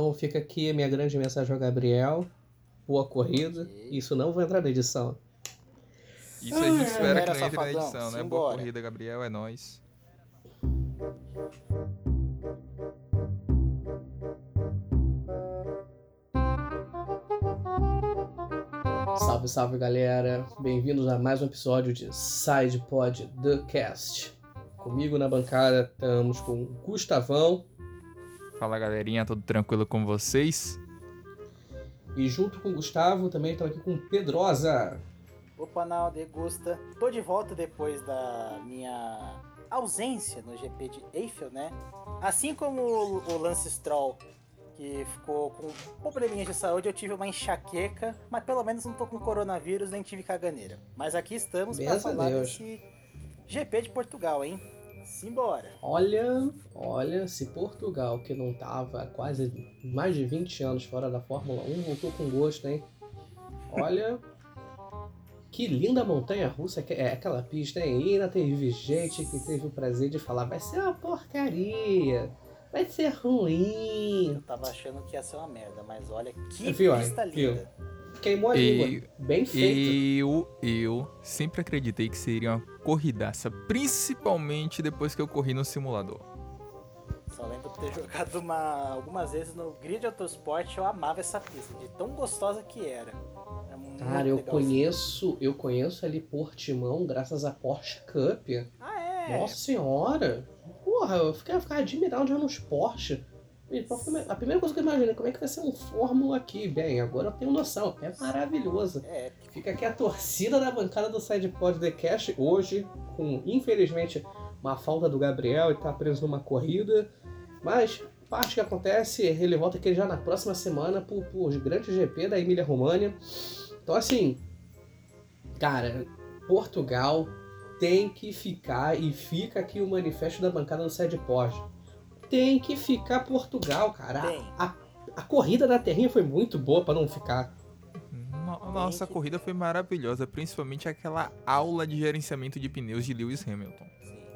Então fica aqui a minha grande mensagem ao Gabriel. Boa corrida. Okay. Isso não vai entrar na edição. Isso a gente espera que não entre na edição, né? Boa corrida, Gabriel. É nóis. Salve, salve, galera. Bem-vindos a mais um episódio de SidePod The Cast. Comigo na bancada estamos com o Gustavão. Fala, galerinha, tudo tranquilo com vocês? E junto com o Gustavo também estamos aqui com o Pedrosa. Opa, não, degusta. Tô de volta depois da minha ausência no GP de Eiffel, né? Assim como o Lance Stroll, que ficou com probleminhas de saúde, eu tive uma enxaqueca, mas pelo menos não tô com coronavírus, nem tive caganeira. Mas aqui estamos para falar desse GP de Portugal, hein? Simbora! Olha, se Portugal, que não tava há quase mais de 20 anos fora da Fórmula 1, voltou com gosto, hein? Olha... Que linda montanha-russa é aquela pista, hein? E ainda teve gente que teve o prazer de falar, vai ser uma porcaria, vai ser ruim. Eu tava achando que ia ser uma merda, mas olha que pista linda. Queimou a língua, bem feito. Eu sempre acreditei que seria uma corridaça, principalmente depois que eu corri no simulador. Só lembro de ter jogado algumas vezes no Grid Autosport, eu amava essa pista, de tão gostosa que era. Cara, eu conheço ali Portimão graças à Porsche Cup. Ah, é? Nossa senhora! Porra, eu ficava admirado de ver nos Porsche. A primeira coisa que eu imaginei, como é que vai ser um Fórmula aqui? Bem, agora eu tenho noção. É maravilhoso. É. Fica aqui a torcida da bancada do SidePod The Cast hoje, com, infelizmente, uma falta do Gabriel e tá preso numa corrida. Mas parte que acontece, ele volta aqui já na próxima semana pro grande GP da Emília-România. Então assim, cara, Portugal tem que ficar, e fica aqui o manifesto da bancada do SidePod. Tem que ficar Portugal, cara. A corrida da terrinha foi muito boa pra não ficar. Nossa, a corrida foi maravilhosa, principalmente aquela aula de gerenciamento de pneus de Lewis Hamilton.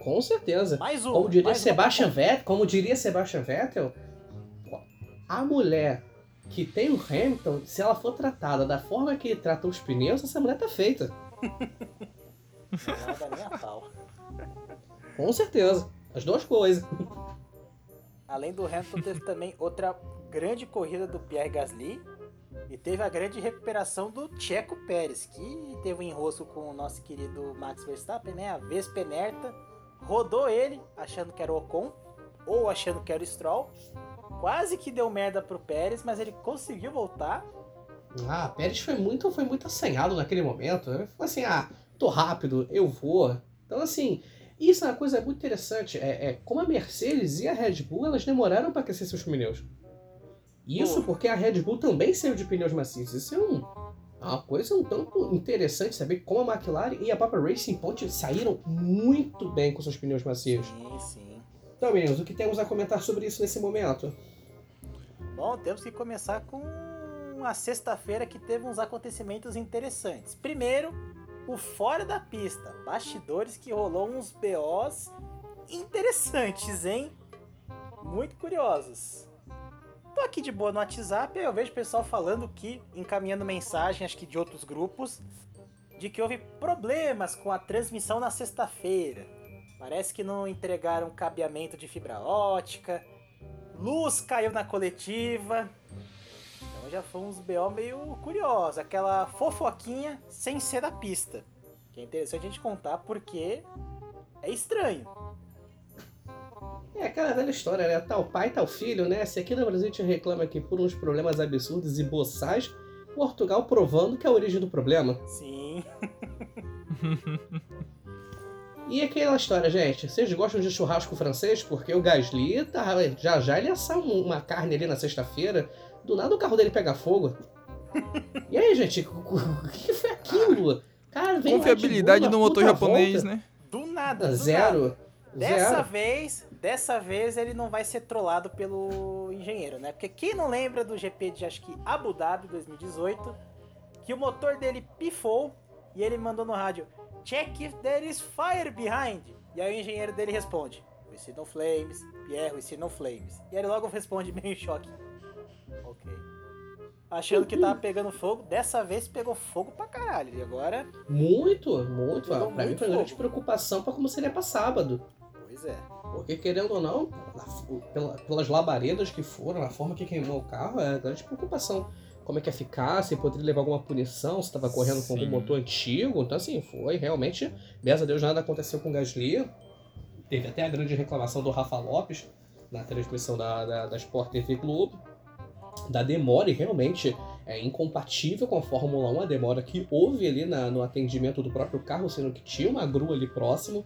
Com certeza. Mais um, como diria Sebastian Vettel, a mulher... que tem o Hamilton, se ela for tratada da forma que ele trata os pneus, essa mulher tá feita. Não dá nem a pau. Com certeza. As duas coisas. Além do Hamilton, teve também outra grande corrida do Pierre Gasly. E teve a grande recuperação do Tcheco Pérez, que teve um enrosco com o nosso querido Max Verstappen, né? A Vespenerta. Rodou ele, achando que era o Ocon, ou achando que era o Stroll. Quase que deu merda pro Pérez, mas ele conseguiu voltar. Ah, Pérez foi muito assanhado naquele momento. Ele falou assim, tô rápido, eu vou. Então, assim, isso é uma coisa muito interessante. Como a Mercedes e a Red Bull, elas demoraram para aquecer seus pneus. Isso porque a Red Bull também saiu de pneus macios. Isso é uma coisa um tanto interessante, saber como a McLaren e a própria Racing Point saíram muito bem com seus pneus macios. Sim, sim. Então, meninos, o que temos a comentar sobre isso nesse momento? Bom, temos que começar com a sexta-feira que teve uns acontecimentos interessantes. Primeiro, o fora da pista, bastidores, que rolou uns BOs interessantes, hein? Muito curiosos. Tô aqui de boa no WhatsApp e eu vejo o pessoal falando que, encaminhando mensagem, acho que de outros grupos, de que houve problemas com a transmissão na sexta-feira. Parece que não entregaram cabeamento de fibra ótica... Luz caiu na coletiva. Então já foi uns BO meio curiosos. Aquela fofoquinha sem ser da pista. Que é interessante a gente contar porque é estranho. É aquela velha história, né? Tal pai, tal filho, né? Se aqui no Brasil a gente reclama aqui por uns problemas absurdos e boçais, Portugal provando que é a origem do problema. Sim. E aquela história, gente, vocês gostam de churrasco francês? Porque o Gasly, já ele assa uma carne ali na sexta-feira, do nada o carro dele pega fogo. E aí, gente, o que foi aquilo? Cara, vem confiabilidade no motor japonês, volta, né? Do nada, zero. Dessa vez ele não vai ser trollado pelo engenheiro, né? Porque quem não lembra do GP de, acho que, Abu Dhabi 2018, que o motor dele pifou e ele mandou no rádio... Check if there is fire behind. E aí o engenheiro dele responde, we see no flames, Pierre, we see no flames. E ele logo responde meio em choque, Ok. Achando que tava pegando fogo, dessa vez pegou fogo pra caralho. E agora... Muito. Pra muito mim foi fogo. Grande preocupação pra como seria pra sábado. Pois é. Porque, querendo ou não, pelas labaredas que foram, a forma que queimou o carro, é grande preocupação. Como é que ia ficar, se poderia levar alguma punição, se estava correndo com algum motor antigo. Então, assim, foi realmente, graças a Deus, nada aconteceu com o Gasly. Teve até a grande reclamação do Rafa Lopes, na transmissão da Sport TV Globo, da demora, e realmente é incompatível com a Fórmula 1, a demora que houve ali no atendimento do próprio carro, sendo que tinha uma grua ali próximo.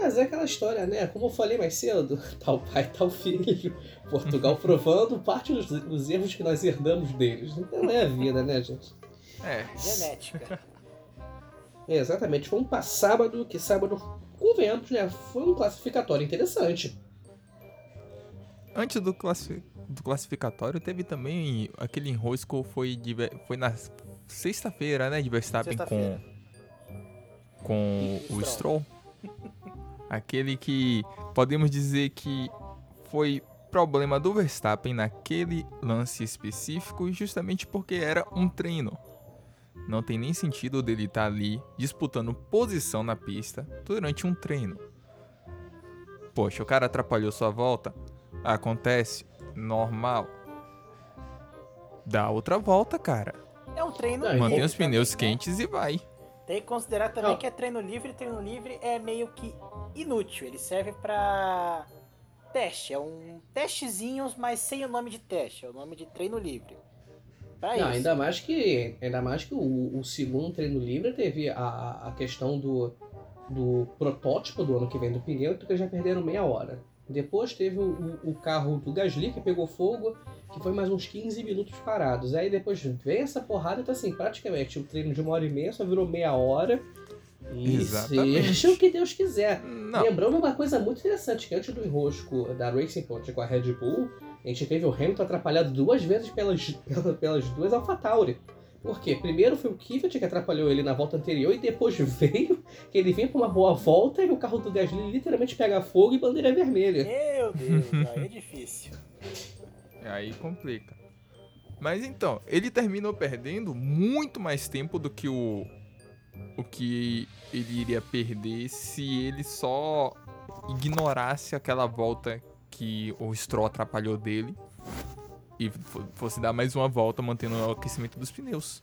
Mas é aquela história, né? Como eu falei mais cedo, tal pai, tal filho, Portugal provando parte dos erros que nós herdamos deles. Então é a vida, né, gente? É. Genética. É, exatamente. Foi um sábado, que sábado, convenhamos, né? Foi um classificatório interessante. Antes do classificatório, teve também aquele enrosco, foi na sexta-feira, né, de Verstappen com o Stroll. Aquele que podemos dizer que foi problema do Verstappen naquele lance específico, justamente porque era um treino. Não tem nem sentido dele estar ali disputando posição na pista durante um treino. Poxa, o cara atrapalhou sua volta, acontece, normal. Dá outra volta, cara. É um treino. Mantém os pneus quentes e vai. Tem que considerar também que é treino livre é meio que inútil, ele serve pra teste, é um testezinho, mas sem o nome de teste, é o nome de treino livre. Pra não, isso. Ainda mais que o segundo treino livre teve a questão do protótipo do ano que vem do pneu, que já perderam meia hora. Depois teve o carro do Gasly que pegou fogo, que foi mais uns 15 minutos parados. Aí depois vem essa porrada, então assim, praticamente o treino de 1h30 só virou meia hora. E exatamente. Seja o que Deus quiser. Não. Lembrando uma coisa muito interessante, que antes do enrosco da Racing Point com a Red Bull, a gente teve o Hamilton atrapalhado duas vezes pelas duas AlphaTauri. Por quê? Primeiro foi o Kvyat que atrapalhou ele na volta anterior, e depois ele vem pra uma boa volta e o carro do Gasly literalmente pega fogo e bandeira vermelha. Meu Deus, aí é difícil. Aí complica. Mas então, ele terminou perdendo muito mais tempo do que o que ele iria perder se ele só ignorasse aquela volta que o Stroll atrapalhou dele. E fosse dar mais uma volta mantendo o aquecimento dos pneus.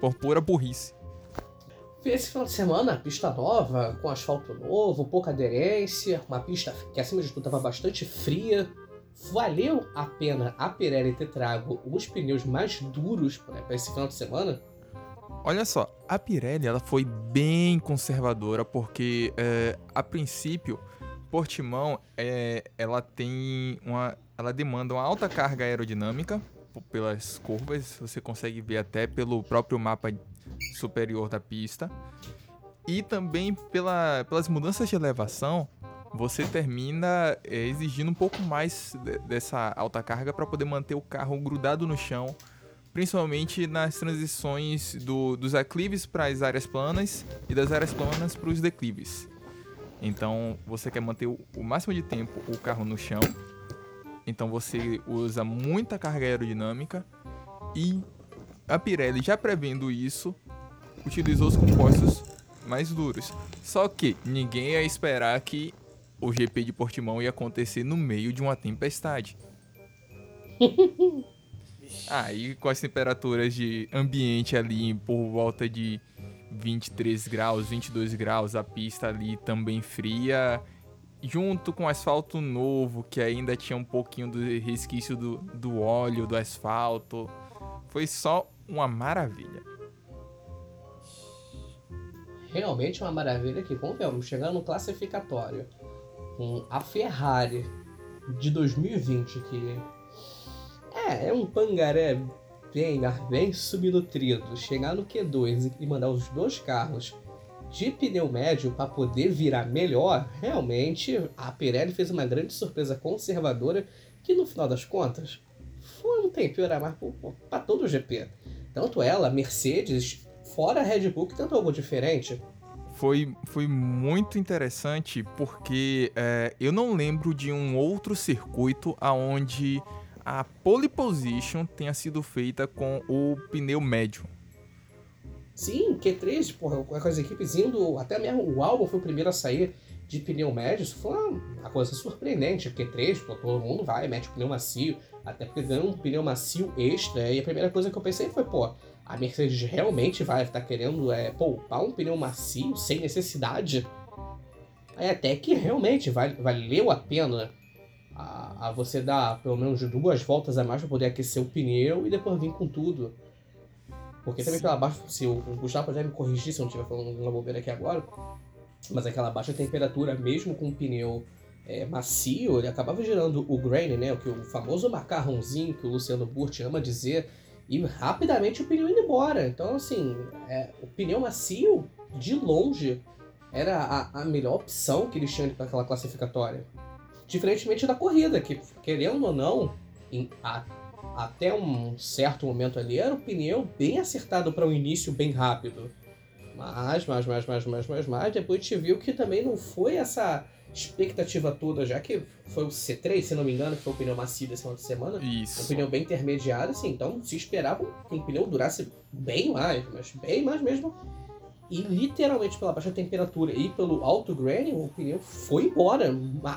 Por pura burrice. Esse final de semana, pista nova, com asfalto novo, pouca aderência, uma pista que acima de tudo estava bastante fria. Valeu a pena a Pirelli ter trago os pneus mais duros para esse final de semana? Olha só, a Pirelli ela foi bem conservadora porque, a princípio, Portimão ela demanda uma alta carga aerodinâmica pelas curvas, você consegue ver até pelo próprio mapa superior da pista. E também pelas mudanças de elevação, você termina exigindo um pouco mais dessa alta carga para poder manter o carro grudado no chão, principalmente nas transições dos aclives para as áreas planas e das áreas planas para os declives. Então, você quer manter o máximo de tempo o carro no chão. Então você usa muita carga aerodinâmica e a Pirelli, já prevendo isso, utilizou os compostos mais duros. Só que ninguém ia esperar que o GP de Portimão ia acontecer no meio de uma tempestade. Aí com as temperaturas de ambiente ali por volta de 23 graus, 22 graus, a pista ali também fria... Junto com o asfalto novo, que ainda tinha um pouquinho do resquício do óleo, do asfalto. Foi só uma maravilha. Realmente uma maravilha que, vamos chegar no classificatório. Com a Ferrari de 2020, que é um pangaré bem subnutrido. Chegar no Q2 e mandar os dois carros... de pneu médio para poder virar melhor, realmente a Pirelli fez uma grande surpresa conservadora que no final das contas foi um tempinho a mais para todo o GP. Tanto ela, Mercedes, fora a Red Bull, que tentou algo diferente. Foi muito interessante porque eu não lembro de um outro circuito onde a pole position tenha sido feita com o pneu médio. Sim, Q3, porra, com as equipes indo, até mesmo o Albon foi o primeiro a sair de pneu médio, isso foi uma coisa surpreendente. Q3, todo mundo vai, mete o pneu macio, até porque ganha um pneu macio extra, e a primeira coisa que eu pensei foi, pô, a Mercedes realmente vai estar querendo poupar um pneu macio sem necessidade? Aí até que realmente valeu a pena a você dar pelo menos 2 voltas a mais para poder aquecer o pneu e depois vir com tudo. Porque também pela baixa, se o Gustavo já me corrigir se eu não estiver falando uma bobeira aqui agora, mas aquela baixa temperatura mesmo com o pneu macio, ele acabava gerando o grain, né, o famoso macarrãozinho que o Luciano Burti ama dizer, e rapidamente o pneu indo embora. Então assim, o pneu macio de longe era a melhor opção que eles tinham para aquela classificatória. Diferentemente da corrida, que querendo ou não, até um certo momento ali era um pneu bem acertado para um início bem rápido. Mas depois a gente viu que também não foi essa expectativa toda, já que foi o C3, se não me engano, que foi o pneu macio desse final de semana. Isso. Um pneu bem intermediário, assim, então se esperava que o pneu durasse bem mais mesmo. E literalmente pela baixa temperatura e pelo alto graining, o pneu foi embora.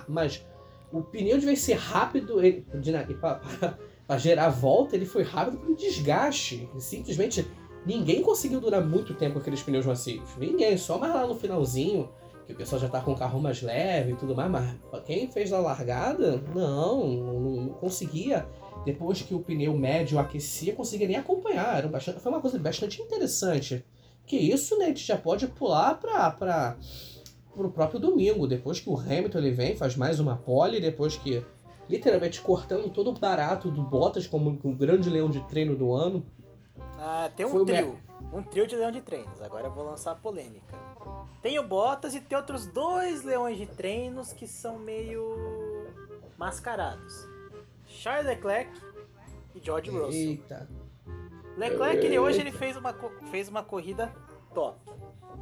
Mas o pneu devia ser rápido, para gerar a volta, ele foi rápido para o desgaste. Simplesmente ninguém conseguiu durar muito tempo com aqueles pneus macios. Ninguém, só mais lá no finalzinho, que o pessoal já tá com o carro mais leve e tudo mais. Mas quem fez a largada, não conseguia. Depois que o pneu médio aquecia, conseguia nem acompanhar. Foi uma coisa bastante interessante. Que isso, né, a gente já pode pular para o próprio domingo, depois que o Hamilton ele vem, faz mais uma pole, depois que, literalmente, cortando todo o barato do Bottas como o grande leão de treino do ano. Ah, tem um trio de leão de treinos, agora eu vou lançar a polêmica. Tem o Bottas e tem outros 2 leões de treinos que são meio mascarados. Charles Leclerc e George Russell. Eita. Leclerc, hoje ele fez uma corrida top,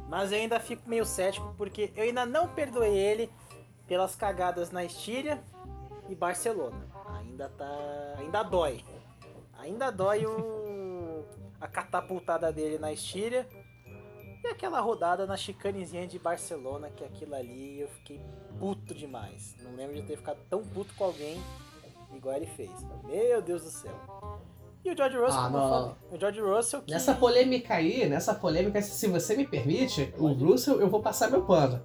mas eu ainda fico meio cético porque eu ainda não perdoei ele pelas cagadas na Estíria e Barcelona. Ainda dói a catapultada dele na Estíria e aquela rodada na chicanezinha de Barcelona, que aquilo ali eu fiquei puto demais. Não lembro de ter ficado tão puto com alguém igual ele fez. Meu Deus do céu. E o George Russell, como eu falei, o George Russell que... Nessa polêmica, se você me permite, o Russell, eu vou passar meu pano.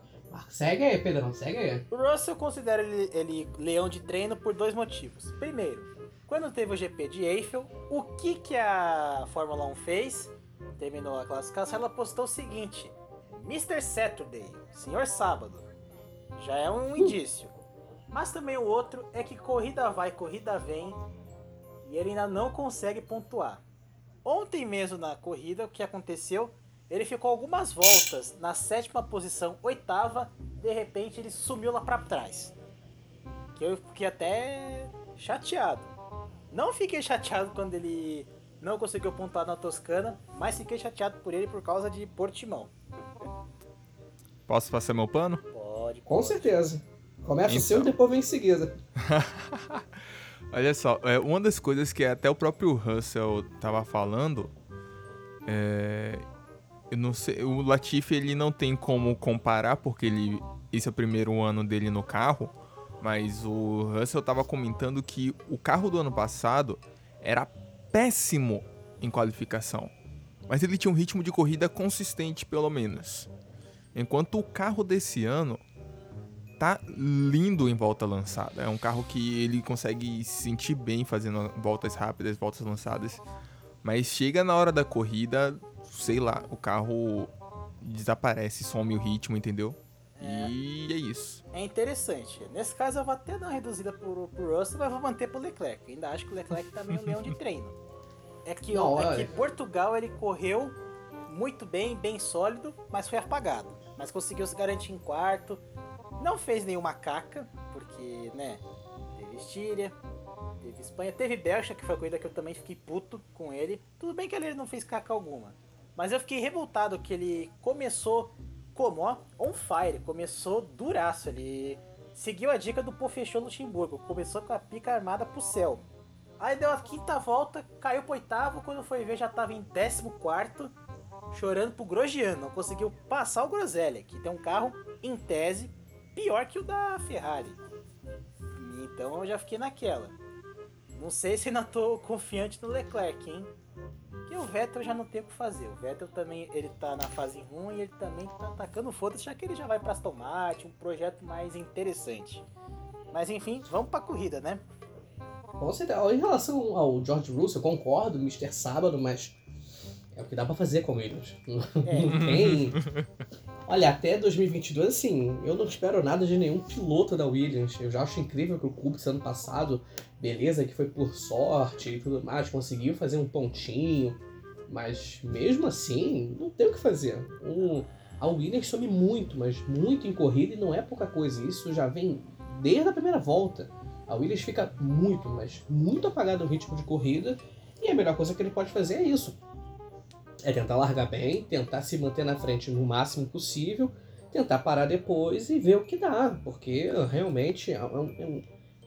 Segue aí, Pedrão, segue aí. O Russell, eu considero ele leão de treino por 2 motivos. Primeiro, quando teve o GP de Eiffel, o que a Fórmula 1 fez? Terminou a classificação, ela postou o seguinte: Mr. Saturday, Senhor Sábado. Já é um indício. Mas também o outro é que corrida vai, corrida vem, e ele ainda não consegue pontuar. Ontem mesmo na corrida, o que aconteceu? Ele ficou algumas voltas na 7ª posição, 8ª, de repente ele sumiu lá pra trás. Que eu fiquei até chateado. Não fiquei chateado quando ele não conseguiu pontuar na Toscana, mas fiquei chateado por ele por causa de Portimão. Posso passar meu pano? Pode. Com certeza. Começa então. O seu e depois vem em seguida. Olha só, uma das coisas que até o próprio Russell estava falando, eu não sei, o Latifi ele não tem como comparar, porque esse é o primeiro ano dele no carro, mas o Russell estava comentando que o carro do ano passado era péssimo em qualificação, mas ele tinha um ritmo de corrida consistente, pelo menos. Enquanto o carro desse ano tá lindo em volta lançada. É um carro que ele consegue se sentir bem fazendo voltas rápidas, voltas lançadas. Mas chega na hora da corrida, sei lá, o carro desaparece, some o ritmo, entendeu? E é isso. É interessante. Nesse caso eu vou até dar uma reduzida pro Russell, mas vou manter pro Leclerc. Ainda acho que o Leclerc tá meio leão de treino. É que Portugal ele correu muito bem, bem sólido, mas foi apagado. Mas conseguiu se garantir em quarto. Não fez nenhuma caca, porque, né, teve Estíria, teve Espanha, teve Bélgica, que foi a corrida que eu também fiquei puto com ele. Tudo bem que ele não fez caca alguma, mas eu fiquei revoltado que ele começou como, ó, on fire, começou duraço, ele seguiu a dica do Pofechô Luxemburgo, começou com a pica armada pro céu. Aí deu a quinta volta, caiu pro oitavo, quando foi ver já tava em 14º, chorando pro Grosjean, não conseguiu passar o Groselha, que tem um carro, em tese, pior que o da Ferrari. Então eu já fiquei naquela. Não sei se ainda tô confiante no Leclerc, hein? Porque o Vettel já não tem o que fazer. O Vettel também, ele tá na fase ruim, ele também tá atacando foda-se, já que ele já vai pra Aston Martin, um projeto mais interessante. Mas enfim, vamos pra corrida, né? Em relação ao George Russell, eu concordo, Mr. Sábado, mas é o que dá pra fazer com eles. Não tem... Olha, até 2022, assim, eu não espero nada de nenhum piloto da Williams. Eu já acho incrível que o Kubica, ano passado, beleza, que foi por sorte e tudo mais, conseguiu fazer um pontinho, mas mesmo assim, não tem o que fazer. A Williams some muito, mas muito em corrida e não é pouca coisa. Isso já vem desde a primeira volta. A Williams fica muito, mas muito apagada no ritmo de corrida, e a melhor coisa que ele pode fazer é isso. É tentar largar bem, tentar se manter na frente no máximo possível, tentar parar depois e ver o que dá, porque realmente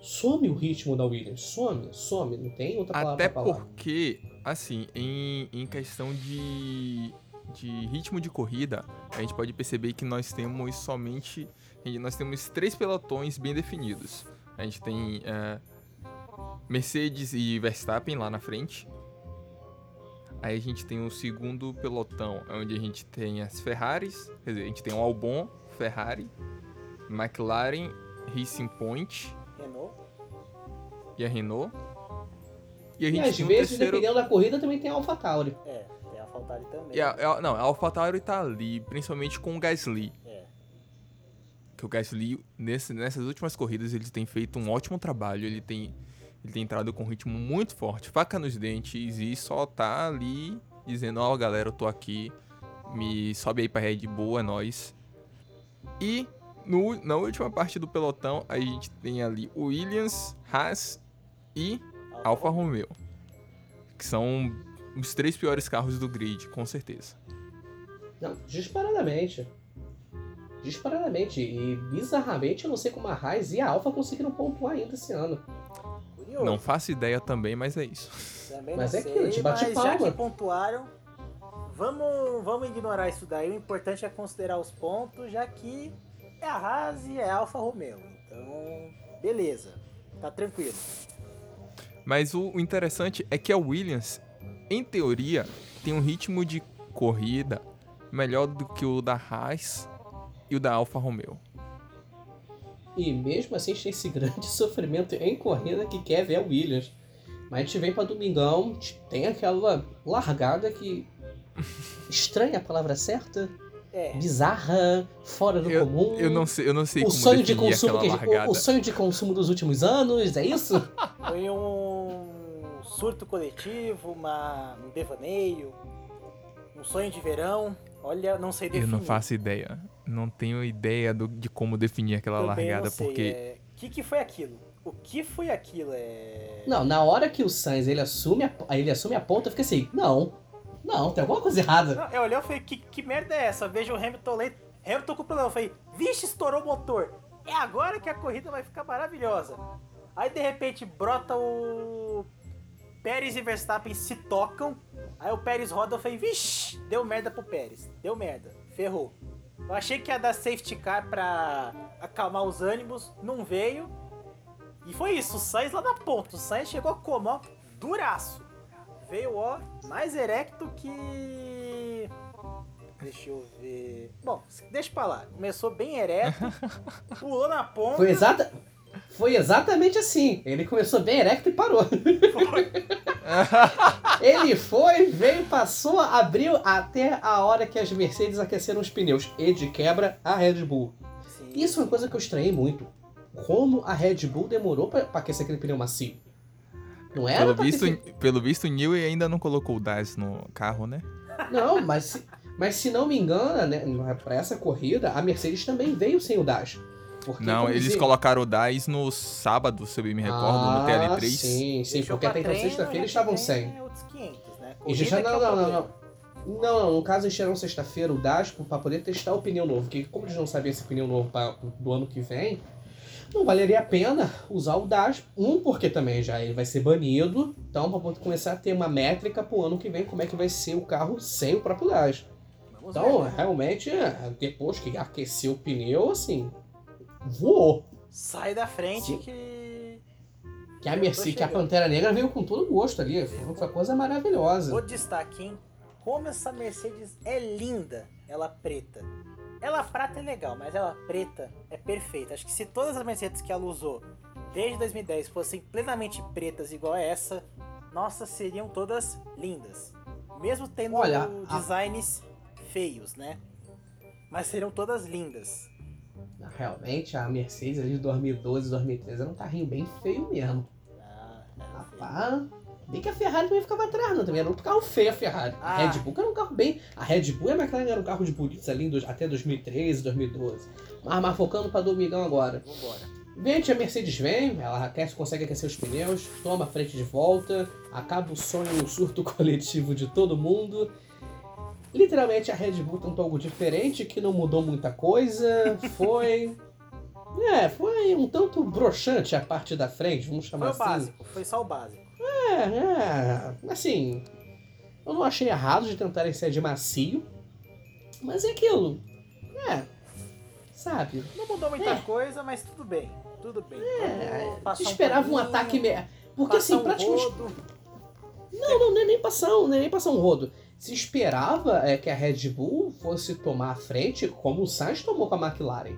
some o ritmo da Williams, some, não tem outra palavra pra falar. Até porque, assim, em questão de ritmo de corrida, a gente pode perceber que nós temos 3 pelotões bem definidos. A gente tem Mercedes e Verstappen lá na frente. Aí a gente tem o segundo pelotão, onde a gente tem as Ferraris. Quer dizer, a gente tem o Albon, Ferrari, McLaren, Racing Point, Renault e a Renault. E a gente às tem vezes, terceiro... dependendo da corrida, também tem a Alfa Tauri. É, tem a Alfa Tauri também. A Alfa Tauri tá ali, principalmente com o Gasly. O Gasly, nessas últimas corridas, ele tem feito um ótimo trabalho, ele tem entrado com um ritmo muito forte, faca nos dentes, e só tá ali dizendo, galera, eu tô aqui, me sobe aí pra Red Bull, é nóis. E na última parte do pelotão, a gente tem ali o Williams, Haas e Alfa Romeo, que são os 3 piores carros do grid, com certeza. Não, disparadamente, e bizarramente eu não sei como a Haas e a Alfa conseguiram pontuar ainda esse ano. Curioso. Não faço ideia também, mas é isso. Também mas não é sei, aquilo, te bate palma. Já que pontuaram, vamos ignorar isso daí, o importante é considerar os pontos, já que é a Haas e é a Alfa Romeo, então beleza, tá tranquilo. Mas o interessante é que a Williams, em teoria, tem um ritmo de corrida melhor do que o da Haas e o da Alfa Romeo. E mesmo assim, a gente tem esse grande sofrimento em corrida que quer ver a Williams. Mas a gente vem pra domingão, tem aquela largada que... Estranha a palavra certa? É. Bizarra, fora do comum. Eu não sei como definir aquela largada. O sonho de consumo dos últimos anos, é isso? Foi um surto coletivo, um devaneio, um sonho de verão. Olha, não sei definir. Eu não faço ideia. Não tenho ideia de como definir aquela largada, porque... Que foi aquilo? O que foi aquilo? Não, na hora que o Sainz ele assume a ponta, eu fiquei assim, não, tem alguma coisa errada. Não, eu olhei e falei, que merda é essa? Eu vejo o Hamilton lento, Hamilton com problema. Eu falei, vixe, estourou o motor. É agora que a corrida vai ficar maravilhosa. Aí, de repente, brota o... Pérez e Verstappen se tocam. Aí o Pérez roda, eu falei, vixe, deu merda pro Pérez. Deu merda, ferrou. Eu achei que ia dar safety car pra acalmar os ânimos, não veio. E foi isso, o Sainz lá na ponta. O Sainz chegou como, duraço. Veio, mais erecto que... Deixa eu ver... Bom, deixa pra lá. Começou bem erecto, pulou na ponta... Foi exatamente assim. Ele começou bem erecto e parou. Foi. Ele foi, veio, passou, abriu até a hora que as Mercedes aqueceram os pneus. E de quebra, a Red Bull. Sim. Isso é uma coisa que eu estranhei muito. Como a Red Bull demorou pra aquecer aquele pneu macio. Não era? Pelo visto, o Newey ainda não colocou o DAS no carro, né? Não, mas se não me engano, né, pra essa corrida, a Mercedes também veio sem o DAS. Porque, não, eles colocaram o DAS no sábado, se eu me recordo, no TL3. Sim, porque até então sexta-feira eles estavam sem. Não, no caso, eles tiraram sexta-feira o DAS pra poder testar o pneu novo, porque como eles não sabiam esse pneu novo do ano que vem, não valeria a pena usar o DAS, porque também já ele vai ser banido, então vamos começar a ter uma métrica pro ano que vem, como é que vai ser o carro sem o próprio DAS. Então, realmente, depois que aqueceu o pneu, assim, voou. Sai da frente. Sim. Que a Mercedes, que a Pantera Negra veio com todo gosto ali, foi uma coisa maravilhosa. Vou destacar, hein, como essa Mercedes é linda, ela preta. Ela prata é legal, mas ela preta é perfeita. Acho que se todas as Mercedes que ela usou desde 2010 fossem plenamente pretas igual a essa, nossa, seriam todas lindas. Mesmo tendo designs feios, né? Mas seriam todas lindas. Realmente, a Mercedes ali de 2012, 2013 era um carrinho bem feio mesmo. Rapaz, bem que a Ferrari também ficava atrás, não, também era outro carro feio a Ferrari. A Red Bull era um carro bem... A Red Bull e a McLaren eram um carro de bonitos ali até 2013, 2012. Mas focando para Domingão agora. Vambora. Gente, a Mercedes vem, ela consegue aquecer os pneus, toma a frente de volta, acaba o sonho e o surto coletivo de todo mundo. Literalmente a Red Bull tentou algo diferente, que não mudou muita coisa, foi um tanto broxante a parte da frente, vamos chamar foi assim. Foi só o básico. Assim, eu não achei errado de tentarem ser de macio, mas é aquilo, sabe? Não mudou muita coisa, mas tudo bem. Esperava um ataque, porque assim, praticamente... Não é nem passar um rodo. Se esperava que a Red Bull fosse tomar a frente como o Sainz tomou com a McLaren.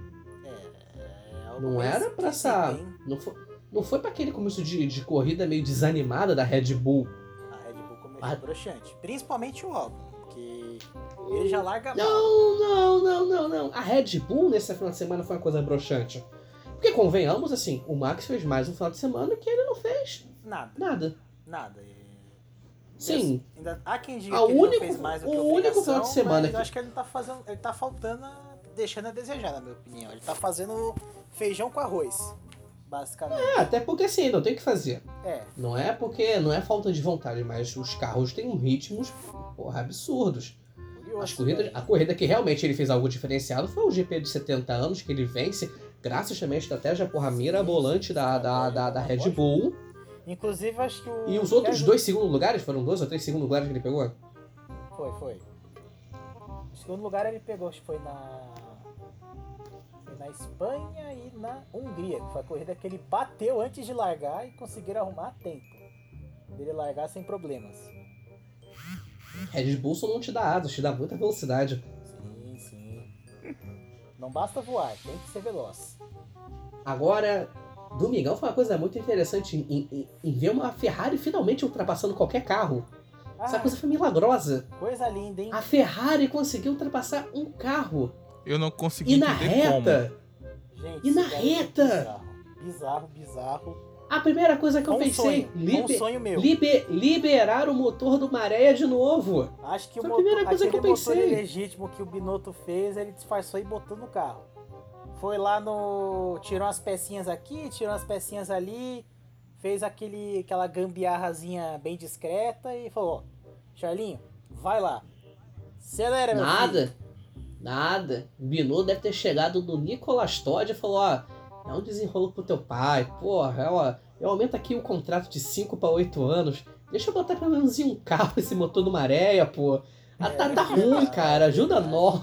Não era pra essa... Não foi pra aquele começo de corrida meio desanimada da Red Bull. A Red Bull começou broxante. Principalmente o Albon, que ele já larga a mão. Não. A Red Bull nesse final de semana foi uma coisa broxante. Porque convenhamos, assim, o Max fez mais um final de semana que ele não fez nada. Sim. Ainda há quem diga que ele não fez mais do que obrigação, o único final de semana mas que... eu acho que deixando a desejar, na minha opinião. Ele tá fazendo feijão com arroz, basicamente. Até porque assim, não tem o que fazer. Não é porque não é falta de vontade, mas os carros têm ritmos, absurdos. Curioso, a corrida que realmente ele fez algo diferenciado foi o GP de 70 anos, que ele vence graças também à estratégia mirabolante da Red Bull. Inclusive, acho que o... E os outros dois segundos lugares? Foram dois ou três segundos lugares que ele pegou? Foi. O segundo lugar ele pegou, acho que foi na Espanha e na Hungria, que foi a corrida que ele bateu antes de largar e conseguiram arrumar a tempo. Ele largar sem problemas. Red Bull não te dá asas, te dá muita velocidade. Sim. Não basta voar, tem que ser veloz. Agora... Domingão foi uma coisa muito interessante em ver uma Ferrari finalmente ultrapassando qualquer carro. Essa coisa foi milagrosa. Coisa linda, hein? A Ferrari conseguiu ultrapassar um carro. Eu não consegui entender como. Gente, e na reta! Bizarro. A primeira coisa que eu pensei... liberar o motor do Maréia de novo. Acho que foi a primeira coisa que eu pensei. Motor ilegítimo que o Binotto fez, ele disfarçou e botou no carro. Foi lá no... Tirou umas pecinhas aqui, tirou umas pecinhas ali, fez aquela gambiarrazinha bem discreta e falou, ó, Charlinho, vai lá. Acelera, meu filho. Nada. O Binotto deve ter chegado do Nicolas Todd e falou, ó, dá um desenrolo pro teu pai, porra, ó, eu aumento aqui o contrato de 5 para 8 anos, deixa eu botar pelo menos em um carro esse motor do Maréia, pô. Tá ruim, cara. Ajuda nós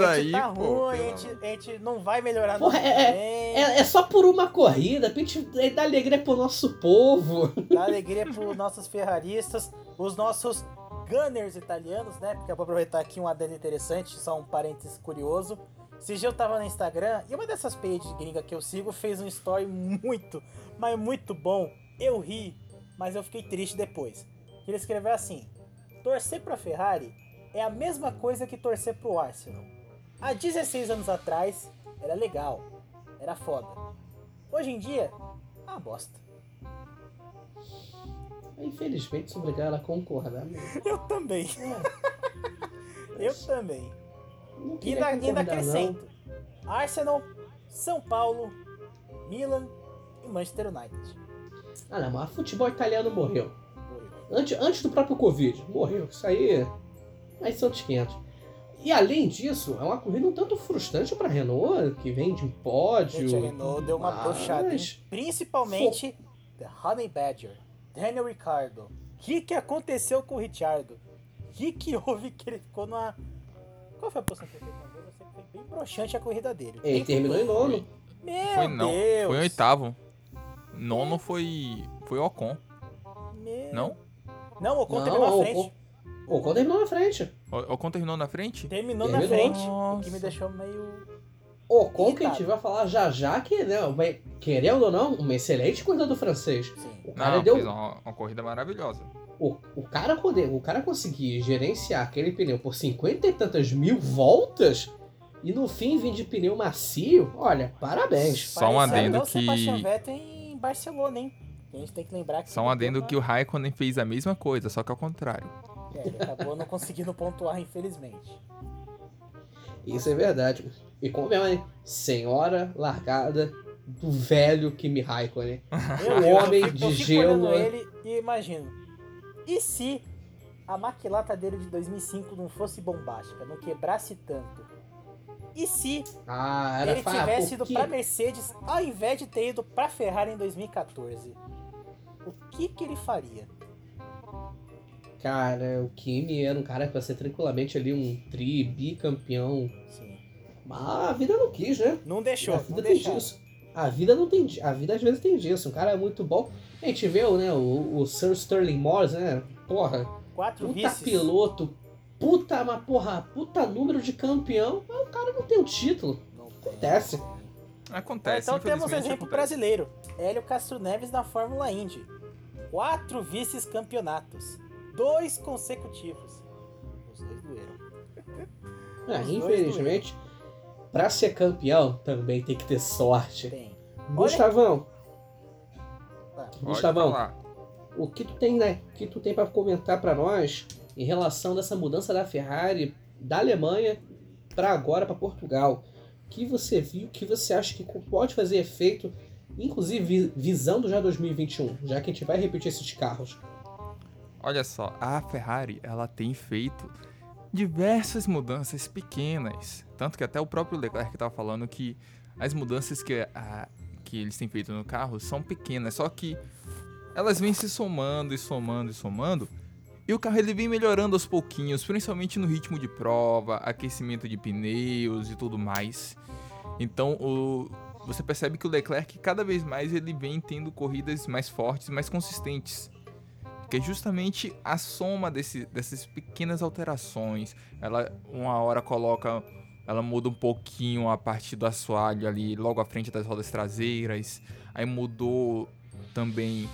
aí, tá pô. A gente não vai melhorar. Porra, é só por uma corrida. Pra gente dar alegria pro nosso povo. Dá alegria pros nossos ferraristas. Os nossos gunners italianos, né? Porque eu vou aproveitar aqui um adendo interessante. Só um parênteses curioso. Esse dia eu tava no Instagram. E uma dessas pages gringa que eu sigo fez um story muito, mas muito bom. Eu ri, mas eu fiquei triste depois. Ele escreveu assim... Torcer pra Ferrari é a mesma coisa que torcer pro Arsenal. Há 16 anos atrás, era legal, era foda. Hoje em dia, é uma bosta. Infelizmente, se obrigaram a concordar. Eu também. E ainda acrescento. Arsenal, São Paulo, Milan e Manchester United. Mas o futebol italiano morreu. Antes do próprio Covid. Morreu. Isso aí são 500. E além disso, é uma corrida um tanto frustrante para a Renault, que vem de um pódio. Gente, a Renault deu uma puxada, principalmente The Honey Badger, Daniel Ricciardo. O que aconteceu com o Ricciardo? O que houve que ele ficou numa... Qual foi a posição que ele mandou? Foi bem broxante a corrida dele. Ele terminou em nono. Meu Deus! Foi em oitavo. Nono foi Ocon. Não, Ocon terminou na frente. Ocon terminou na frente. Ocon terminou na frente? Terminou na frente. Nossa. O que me deixou meio... Ocon, que a gente vai falar já, que, né, querendo ou não, uma excelente corrida do francês. Sim. O cara fez uma corrida maravilhosa. O cara conseguir gerenciar aquele pneu por 50 e tantas mil voltas e no fim vir de pneu macio, olha, parabéns. Só um adendo que... Sebastian Vettel em Barcelona, hein? A gente tem que lembrar que... Só um adendo que o Raikkonen fez a mesma coisa, só que ao contrário. Ele acabou não conseguindo pontuar, infelizmente. Isso é verdade. E como é, né? Senhora largada do velho Kimi Raikkonen. O homem de gelo. Eu fico olhando ele e imagino. E se a maquilata dele de 2005 não fosse bombástica, não quebrasse tanto? E se ele tivesse ido pra Mercedes ao invés de ter ido pra Ferrari em 2014? O que ele faria? Cara, o Kimi era um cara que vai ser tranquilamente ali um bicampeão. Sim. Mas a vida não quis, né? Não deixou. A vida não tem disso. A vida às vezes tem disso. Um cara é muito bom. A gente viu, né? O Sir Sterling Morris, né? Porra. 4 puta vices. Piloto. Puta número de campeão. Mas o cara não tem o título. Não acontece. Acontece. Então temos um exemplo brasileiro. Hélio Castro Neves na Fórmula Indy. 4 vices-campeonatos. 2 consecutivos. Os 2 doeram. Infelizmente, para ser campeão, também tem que ter sorte. Tem. Gustavão. O que tu tem, né? O que tu tem para comentar para nós em relação dessa mudança da Ferrari da Alemanha para agora para Portugal? O que você viu? O que você acha que pode fazer efeito, inclusive visando já 2021, já que a gente vai repetir esses carros? Olha só, a Ferrari ela tem feito diversas mudanças pequenas. Tanto que até o próprio Leclerc estava falando que as mudanças que eles têm feito no carro são pequenas. Só que elas vêm se somando. E o carro ele vem melhorando aos pouquinhos, principalmente no ritmo de prova, aquecimento de pneus e tudo mais. Então você percebe que o Leclerc cada vez mais ele vem tendo corridas mais fortes, mais consistentes. Porque justamente a soma dessas pequenas alterações, ela uma hora ela muda um pouquinho a parte do assoalho ali, logo à frente das rodas traseiras, aí mudou também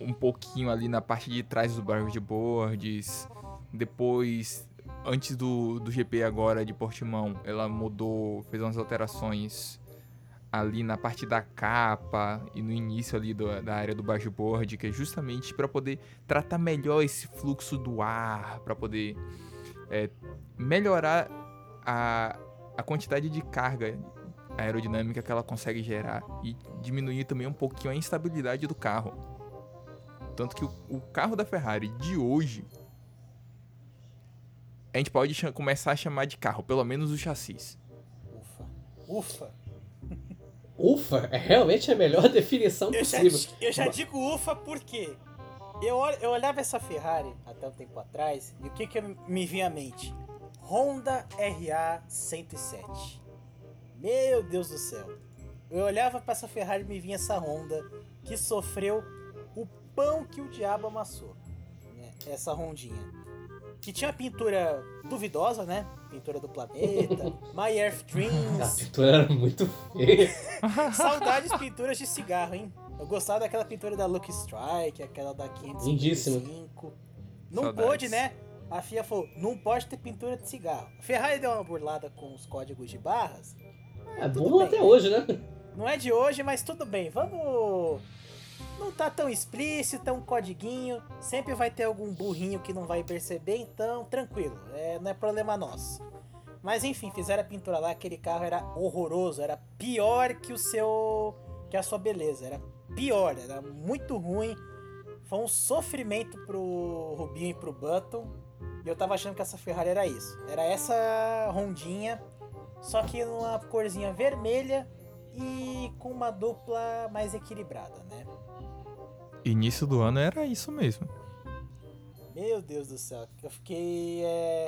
um pouquinho ali na parte de trás do barril de bordes, depois, antes do GP agora de Portimão, ela mudou, fez umas alterações ali na parte da capa e no início ali da área do dashboard, que é justamente para poder tratar melhor esse fluxo do ar, para poder melhorar a quantidade de carga aerodinâmica que ela consegue gerar e diminuir também um pouquinho a instabilidade do carro. Tanto que o carro da Ferrari de hoje, a gente pode começar a chamar de carro, pelo menos o chassis. Ufa, é realmente a melhor definição possível. Eu já digo ufa porque eu olhava essa Ferrari até um tempo atrás e o que me vinha à mente? Honda RA107. Meu Deus do céu. Eu olhava pra essa Ferrari e me vinha essa Honda que sofreu o pão que o diabo amassou, né? Essa Hondinha. Que tinha pintura duvidosa, né? Pintura do planeta, My Earth Dreams. A pintura era muito feia. Saudades pinturas de cigarro, hein? Eu gostava daquela pintura da Lucky Strike, aquela da 555. Não saudades. Pôde, né? A FIA falou, não pode ter pintura de cigarro. A Ferrari deu uma burlada com os códigos de barras. É bom até hoje, né? Não é de hoje, mas tudo bem. Vamos... Não tá tão explícito, tão codiguinho. Sempre vai ter algum burrinho que não vai perceber, então tranquilo. Não é problema nosso. Mas enfim, fizeram a pintura lá, aquele carro era horroroso. Era pior que que a sua beleza. Era pior, era muito ruim. Foi um sofrimento pro Rubinho e pro Button. E eu tava achando que essa Ferrari era isso. Era essa rondinha, só que numa corzinha vermelha e com uma dupla mais equilibrada, né? Início do ano era isso mesmo. Meu Deus do céu, eu fiquei...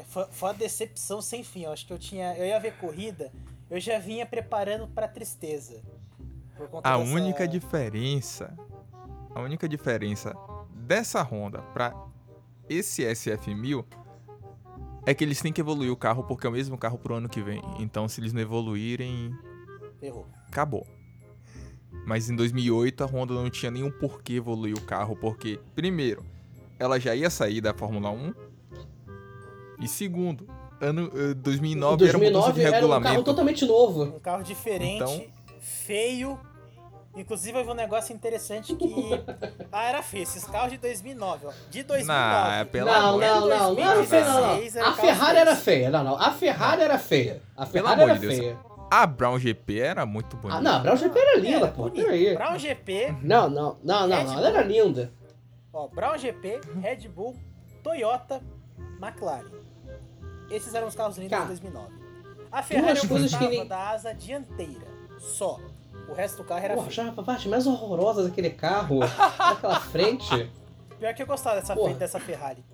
Foi uma decepção sem fim. Eu acho que eu ia ver corrida, eu já vinha preparando pra tristeza. A única diferença dessa Honda pra esse SF1000 é que eles têm que evoluir o carro, porque é o mesmo carro pro ano que vem. Então, se eles não evoluírem... Errou. Acabou. Mas em 2008, a Honda não tinha nenhum porquê evoluir o carro, porque, primeiro, ela já ia sair da Fórmula 1. E segundo, ano 2009 era um mudança de regulamento. Um carro totalmente novo. Um carro diferente, então, feio. Inclusive, houve um negócio interessante que... era feio. Esses carros de 2009, ó. De 2009. Não. A Ferrari era feia. A Ferrari era feia. A Brown GP era muito bonita. A Brown GP era linda, pô. Brown GP... Não. Ela era linda. Ó, Brown GP, Red Bull, Toyota, McLaren. Esses eram os carros lindos de 2009. A Ferrari gostava da asa dianteira, só. O resto do carro era... Pô, já a parte mais horrorosa daquele carro, daquela frente... Pior que eu gostava dessa Ferrari.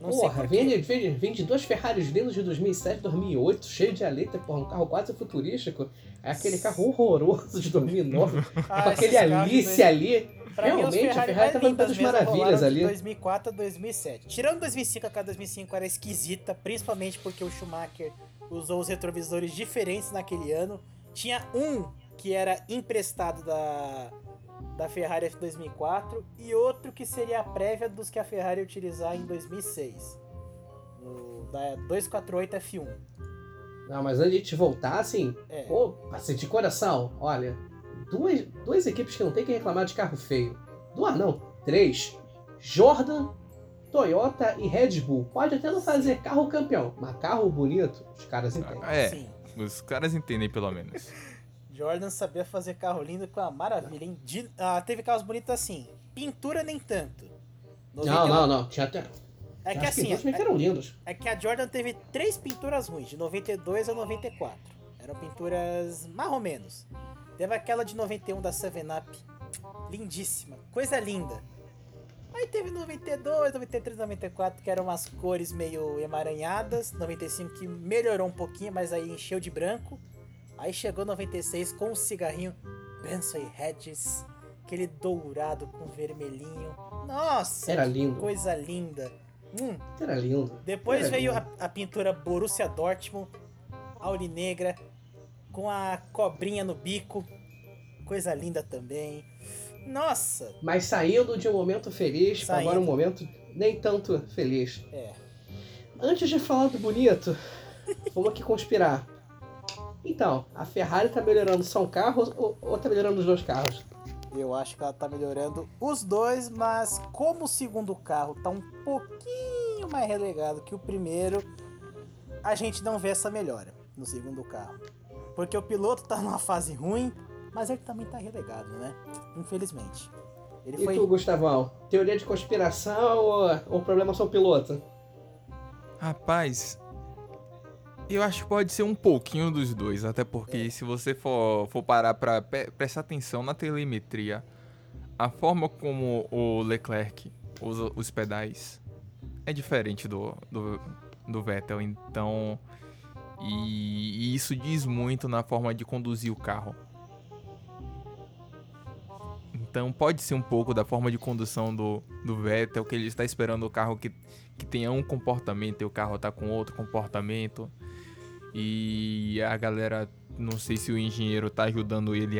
Vende duas Ferraris lindas de 2007, 2008, cheio de aleta, porra, um carro quase futurístico. É aquele carro horroroso de 2009, com aquele Alice ali. Realmente, a Ferrari tava fazendo as maravilhas ali. De 2004 a 2007. Tirando 2005, a 2005 era esquisita, principalmente porque o Schumacher usou os retrovisores diferentes naquele ano. Tinha um que era emprestado da Ferrari F2004 e outro que seria a prévia dos que a Ferrari utilizar em 2006, da 248 F1. Não, mas antes de te voltar, assim, assim, de coração, olha, duas equipes que não tem que reclamar de carro feio. Três. Jordan, Toyota e Red Bull. Pode até não fazer carro campeão, mas carro bonito, os caras entendem. Sim. Os caras entendem pelo menos. Jordan sabia fazer carro lindo, com uma maravilha, hein? Teve carros bonitos assim. Pintura nem tanto. Não. Tinha até... É que assim, eram lindos. É que a Jordan teve 3 pinturas ruins, de 92 a 94. Eram pinturas mais ou menos. Teve aquela de 91 da 7up, lindíssima, coisa linda. Aí teve 92, 93, 94, que eram umas cores meio emaranhadas. 95 que melhorou um pouquinho, mas aí encheu de branco. Aí chegou 96 com o cigarrinho Benson e Hedges, aquele dourado com vermelhinho. Nossa, era lindo. Coisa linda. Era lindo. Depois veio a pintura Borussia Dortmund, aurinegra, com a cobrinha no bico. Coisa linda também. Nossa. Mas saindo de um momento feliz para agora um momento nem tanto feliz. Antes de falar do bonito, vamos aqui conspirar. Então, a Ferrari tá melhorando só um carro ou tá melhorando os dois carros? Eu acho que ela tá melhorando os dois, mas como o segundo carro tá um pouquinho mais relegado que o primeiro, a gente não vê essa melhora no segundo carro. Porque o piloto tá numa fase ruim, mas ele também tá relegado, né? Infelizmente. Tu, Gustavão? Teoria de conspiração ou o problema só o piloto? Rapaz... Eu acho que pode ser um pouquinho dos dois, até porque se você for parar para prestar atenção na telemetria, a forma como o Leclerc usa os pedais é diferente do Vettel, então... E isso diz muito na forma de conduzir o carro. Então pode ser um pouco da forma de condução do Vettel, que ele está esperando o carro que tenha um comportamento e o carro está com outro comportamento. E a galera, não sei se o engenheiro tá ajudando ele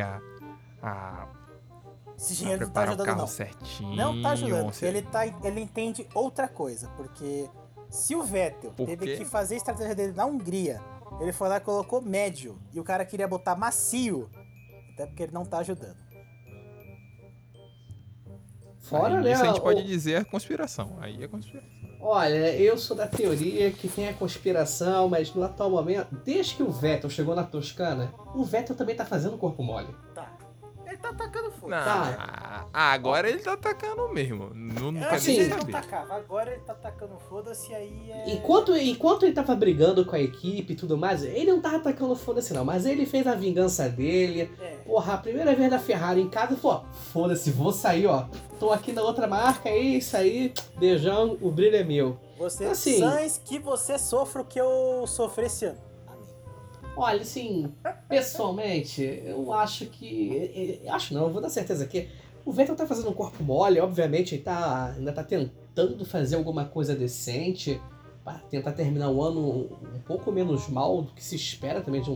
Esse engenheiro não tá ajudando, não. Certinho, não tá ajudando. Ele entende outra coisa, porque se o Vettel teve que fazer a estratégia dele na Hungria, ele foi lá e colocou médio, e o cara queria botar macio, até porque ele não tá ajudando. Fora, né? Isso a gente pode dizer é conspiração. Aí é conspiração. Olha, eu sou da teoria que tem a conspiração, mas no atual momento, desde que o Vettel chegou na Toscana, o Vettel também tá fazendo corpo mole. Tá. Ele tá atacando fogo. Tá. Agora ele tá atacando mesmo. Não quero nem saber. Agora ele tá atacando foda-se, aí é... Enquanto ele tava brigando com a equipe e tudo mais, ele não tava atacando foda-se não, mas ele fez a vingança dele. É. Porra, a primeira vez da Ferrari em casa, pô, foda-se, vou sair, ó. Tô aqui na outra marca, é isso aí, beijão, o brilho é meu. Você, assim, Sainz, que você sofra o que eu sofri esse ano. Olha, assim, pessoalmente, eu acho que... eu vou dar certeza que o Vettel tá fazendo um corpo mole, obviamente, ele ainda tá tentando fazer alguma coisa decente para tentar terminar o ano um pouco menos mal do que se espera também de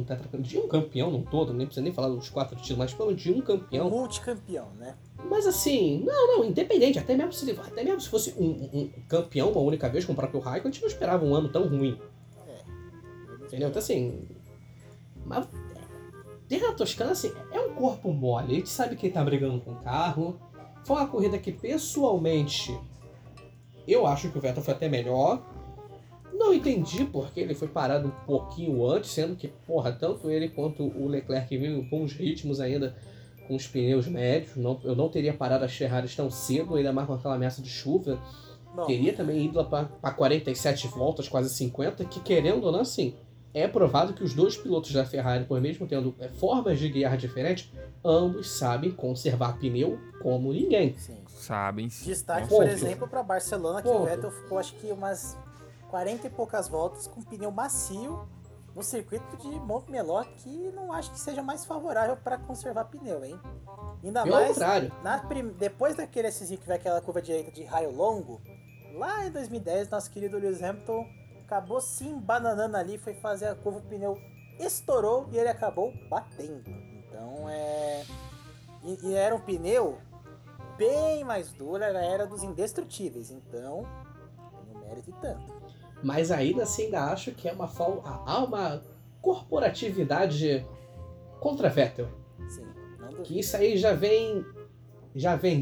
um campeão num todo, nem precisa nem falar dos 4 títulos, mas pelo menos de um campeão. Multicampeão, né? Mas assim, não, independente, até mesmo se fosse um campeão uma única vez, com o próprio Raikkonen, a gente não esperava um ano tão ruim. Entendeu? Então assim... Mas dentro da Toscana, assim, é um corpo mole. A gente sabe que ele tá brigando com o carro. Foi uma corrida que, pessoalmente, eu acho que o Vettel foi até melhor. Não entendi porque ele foi parado um pouquinho antes, sendo que, porra, tanto ele quanto o Leclerc vinham com bons ritmos ainda, com os pneus médios. Eu não teria parado as Ferraris tão cedo, ainda mais com aquela ameaça de chuva. Não. Teria também ido para 47 voltas, quase 50, que, querendo ou não, assim... É provado que os dois pilotos da Ferrari, por mesmo tendo formas de guiar diferentes, ambos sabem conservar pneu como ninguém. Sim. Sabem. Destaque, por exemplo, para Barcelona, que o Vettel ficou, acho que, umas 40 e poucas voltas com pneu macio no circuito de Montmeló, que não acho que seja mais favorável para conservar pneu, hein? Ainda pelo mais, depois daquele SZ que vai aquela curva direita de raio longo, lá em 2010, nosso querido Lewis Hamilton acabou se embananando ali, foi fazer a curva, o pneu estourou e ele acabou batendo. Então é... E era um pneu bem mais duro, era dos indestrutíveis, então não merece tanto. Mas ainda assim, ainda acho que há uma corporatividade contra Vettel. Sim, não duvido. Que isso aí já vem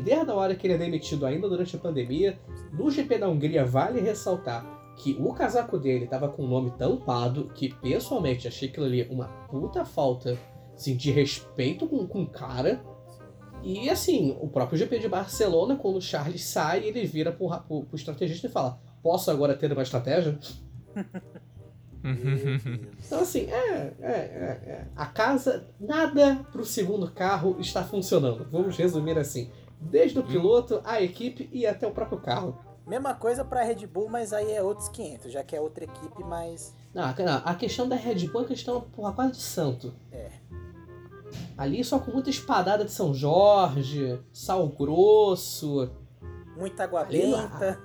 desde a hora que ele é demitido, ainda durante a pandemia. No GP da Hungria, vale ressaltar que o casaco dele tava com o nome tampado, que pessoalmente achei aquilo ali uma puta falta, assim, de respeito com o cara. E assim, o próprio GP de Barcelona, quando o Charles sai, ele vira pro estrategista e fala: posso agora ter uma estratégia? Então assim, a casa, nada pro segundo carro está funcionando. Vamos resumir assim, desde o piloto, a equipe e até o próprio carro. Mesma coisa pra Red Bull, mas aí é outros 500, já que é outra equipe, mas... Não, a questão da Red Bull é questão, porra, quase de santo. É. Ali só com muita espadada de São Jorge, sal grosso... Muita água benta.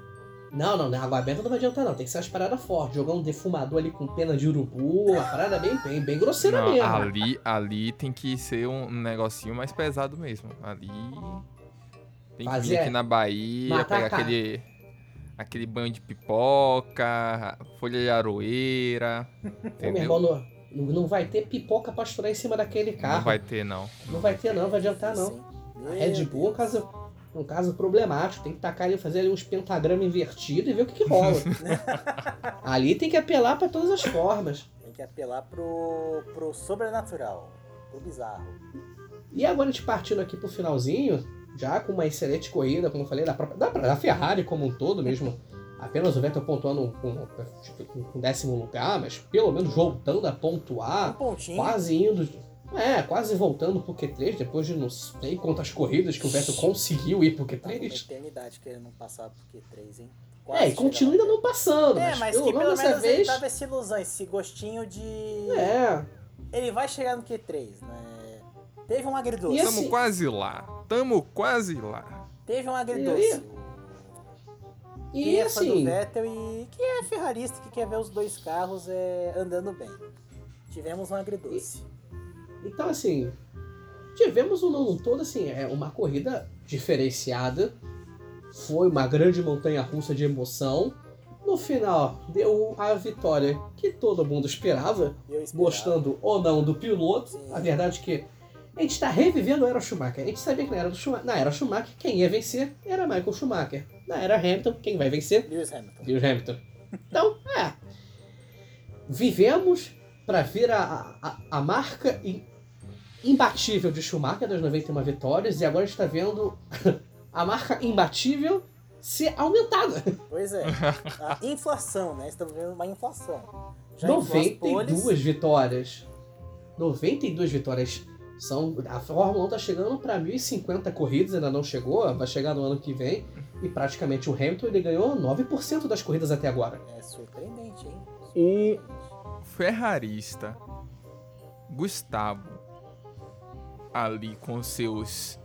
Não, água benta não vai adiantar não, tem que ser umas paradas fortes, jogar um defumador ali com pena de urubu, uma parada bem grosseira não, mesmo. Ali tem que ser um negocinho mais pesado mesmo, ali... Tem que vir aqui na Bahia, pegar aquele banho de pipoca, folha de aroeira, entendeu? Meu irmão, não vai ter pipoca pra estourar em cima daquele carro. Não vai ter, não. Não vai adiantar, não. A Red Bull é um caso problemático. Tem que tacar ali, fazer ali uns pentagramas invertidos e ver o que rola. Ali tem que apelar pra todas as formas. Tem que apelar pro sobrenatural, pro bizarro. E agora, a gente partindo aqui pro finalzinho, já com uma excelente corrida, como eu falei, da Ferrari como um todo mesmo, apenas o Vettel pontuando com 10º lugar, mas pelo menos voltando a pontuar, quase voltando pro Q3, depois de não sei quantas corridas que o Vettel conseguiu ir pro Q3. Tá uma eternidade que ele não passava pro Q3, hein? Quase e continua ainda não passando, mas que pelo menos ele tava essa ilusão, esse gostinho de... Ele vai chegar no Q3, né? Teve um agridoce. Estamos quase lá. Teve um agridoce. E assim... do Vettel e que é ferrarista, que quer ver os dois carros andando bem. Tivemos um agridoce. Então assim, tivemos um todo assim, uma corrida diferenciada. Foi uma grande montanha-russa de emoção. No final, deu a vitória que todo mundo esperava. Gostando ou não do piloto. Sim. A verdade é que a gente está revivendo a era Schumacher. A gente sabia que na era Schumacher, quem ia vencer era Michael Schumacher. Na era Hamilton, quem vai vencer? Lewis Hamilton. Então, vivemos para ver a marca e imbatível de Schumacher, das 91 vitórias, e agora a gente está vendo a marca imbatível ser aumentada. Pois é, a inflação, né? Estamos vendo uma inflação. Já 92 vitórias. 92 vitórias. São, a Fórmula 1 está chegando para 1.050 corridas, ainda não chegou, vai chegar no ano que vem. E praticamente o Hamilton ele ganhou 9% das corridas até agora. É surpreendente, hein? O ferrarista Gustavo, ali com seus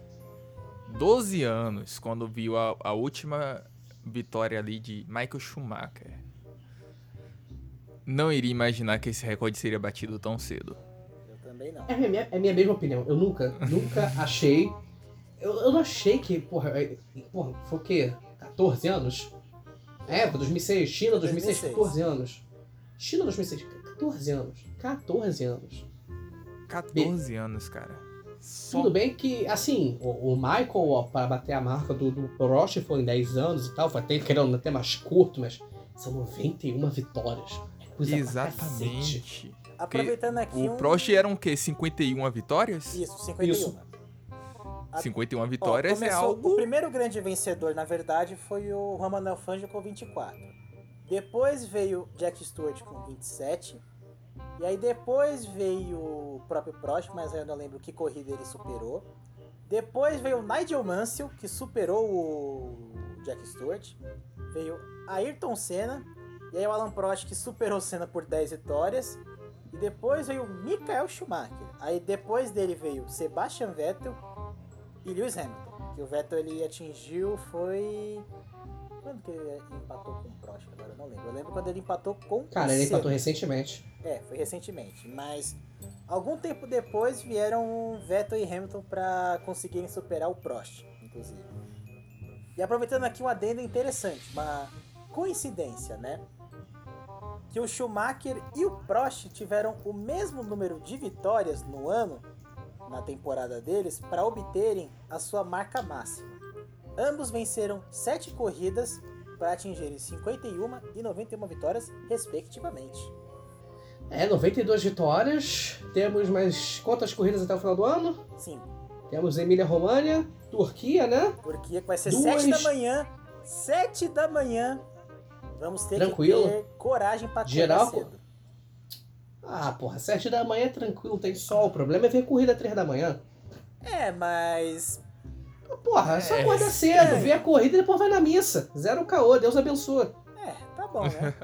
12 anos, quando viu a última vitória ali de Michael Schumacher, não iria imaginar que esse recorde seria batido tão cedo. Eu também não. É minha mesma opinião. Eu nunca achei... Eu não achei que... Porra, foi o quê? 14 anos? É, 2006. China, 2006, 14 anos. China, 2006, 14 anos. 14 anos. 14 anos, cara. Só... Tudo bem que, assim, o Michael, ó, para bater a marca do Prost, foi em 10 anos e tal, foi até, querendo, até mais curto, mas são 91 vitórias. Coisa exatamente. Aproveitando aqui o Prost eram o quê? 51 vitórias? Isso, 51. Isso. 51 vitórias é algo... O primeiro grande vencedor, na verdade, foi o Roman Alfangio com 24. Depois veio Jack Stewart com 27. E aí depois veio o próprio Prost, mas eu não lembro que corrida ele superou. Depois veio o Nigel Mansell, que superou o Jack Stewart. Veio Ayrton Senna. E aí o Alain Prost, que superou o Senna por 10 vitórias. E depois veio o Michael Schumacher. Aí depois dele veio Sebastian Vettel e Lewis Hamilton. Que o Vettel ele atingiu foi... Quando que ele empatou com o Prost? Agora eu não lembro. Eu lembro quando ele empatou com o... Cara, ele empatou recentemente. É, foi recentemente. Mas algum tempo depois vieram Vettel e Hamilton para conseguirem superar o Prost, inclusive. E aproveitando aqui um adendo interessante, uma coincidência, né? Que o Schumacher e o Prost tiveram o mesmo número de vitórias no ano, na temporada deles, para obterem a sua marca máxima. Ambos venceram 7 corridas para atingirem 51 e 91 vitórias, respectivamente. É, 92 vitórias. Temos mais quantas corridas até o final do ano? 5. Temos Emília-România, Turquia, né? Turquia, que vai ser 7 da manhã. 7 da manhã. Vamos ter tranquilo. Que ter coragem para correr cedo. Ah, porra, 7 da manhã é tranquilo, tem sol. O problema é ver corrida 3 da manhã. É, mas... Porra, é só acordar cedo, ver a corrida e depois vai na missa. Zero caô, Deus abençoa. É, tá bom, né?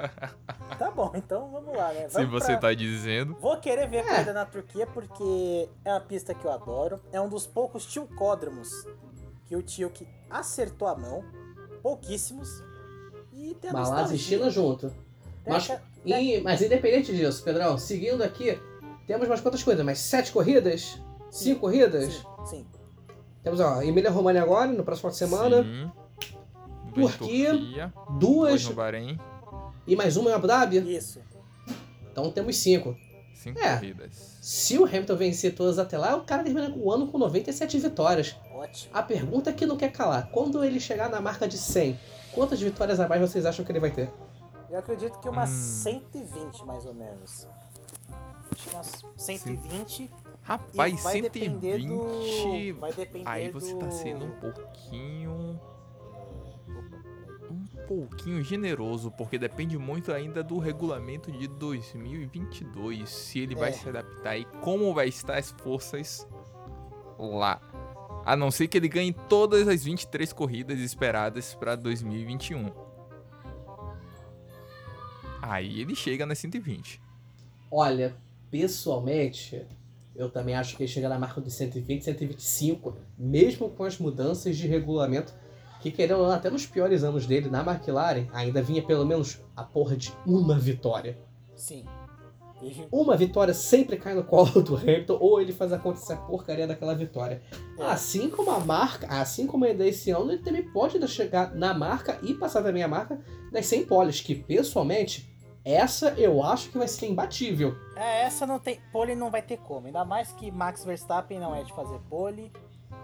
Tá bom, então vamos lá, né? Vamos se você tá dizendo... Vou querer ver a corrida na Turquia porque é uma pista que eu adoro. É um dos poucos tilcódromos que o tio que acertou a mão. Pouquíssimos. E tem a Malásia e China junto. Mas independente disso, Pedrão, seguindo aqui, temos mais quantas coisas? Mais 7 corridas? Sim. 5 corridas? Sim. Temos a Emília-România agora, no próximo final de semana. Sim. Turquia, 2 no Bahrein. E mais uma em Abu Dhabi. Isso. Então temos 5. 5 corridas. Se o Hamilton vencer todas até lá, o cara termina o ano com 97 vitórias. Ótimo. A pergunta que não quer calar, quando ele chegar na marca de 100, quantas vitórias a mais vocês acham que ele vai ter? Eu acredito que umas 120, mais ou menos. Umas 120... Sim. Rapaz, 120... Vai depender aí você tá sendo um pouquinho generoso, porque depende muito ainda do regulamento de 2022, se ele vai se adaptar e como vai estar as forças lá. A não ser que ele ganhe todas as 23 corridas esperadas para 2021. Aí ele chega nas 120. Olha, pessoalmente... Eu também acho que ele chega na marca de 120, 125, mesmo com as mudanças de regulamento, que querendo até nos piores anos dele, na McLaren, ainda vinha pelo menos a porra de uma vitória. Sim. Uma vitória sempre cai no colo do Hamilton, ou ele faz acontecer a porcaria daquela vitória. É. Assim como ainda esse ano, ele também pode chegar na marca e passar também a marca das 100 poles, que pessoalmente... Essa eu acho que vai ser imbatível. Essa não tem... Pole não vai ter como. Ainda mais que Max Verstappen não é de fazer pole.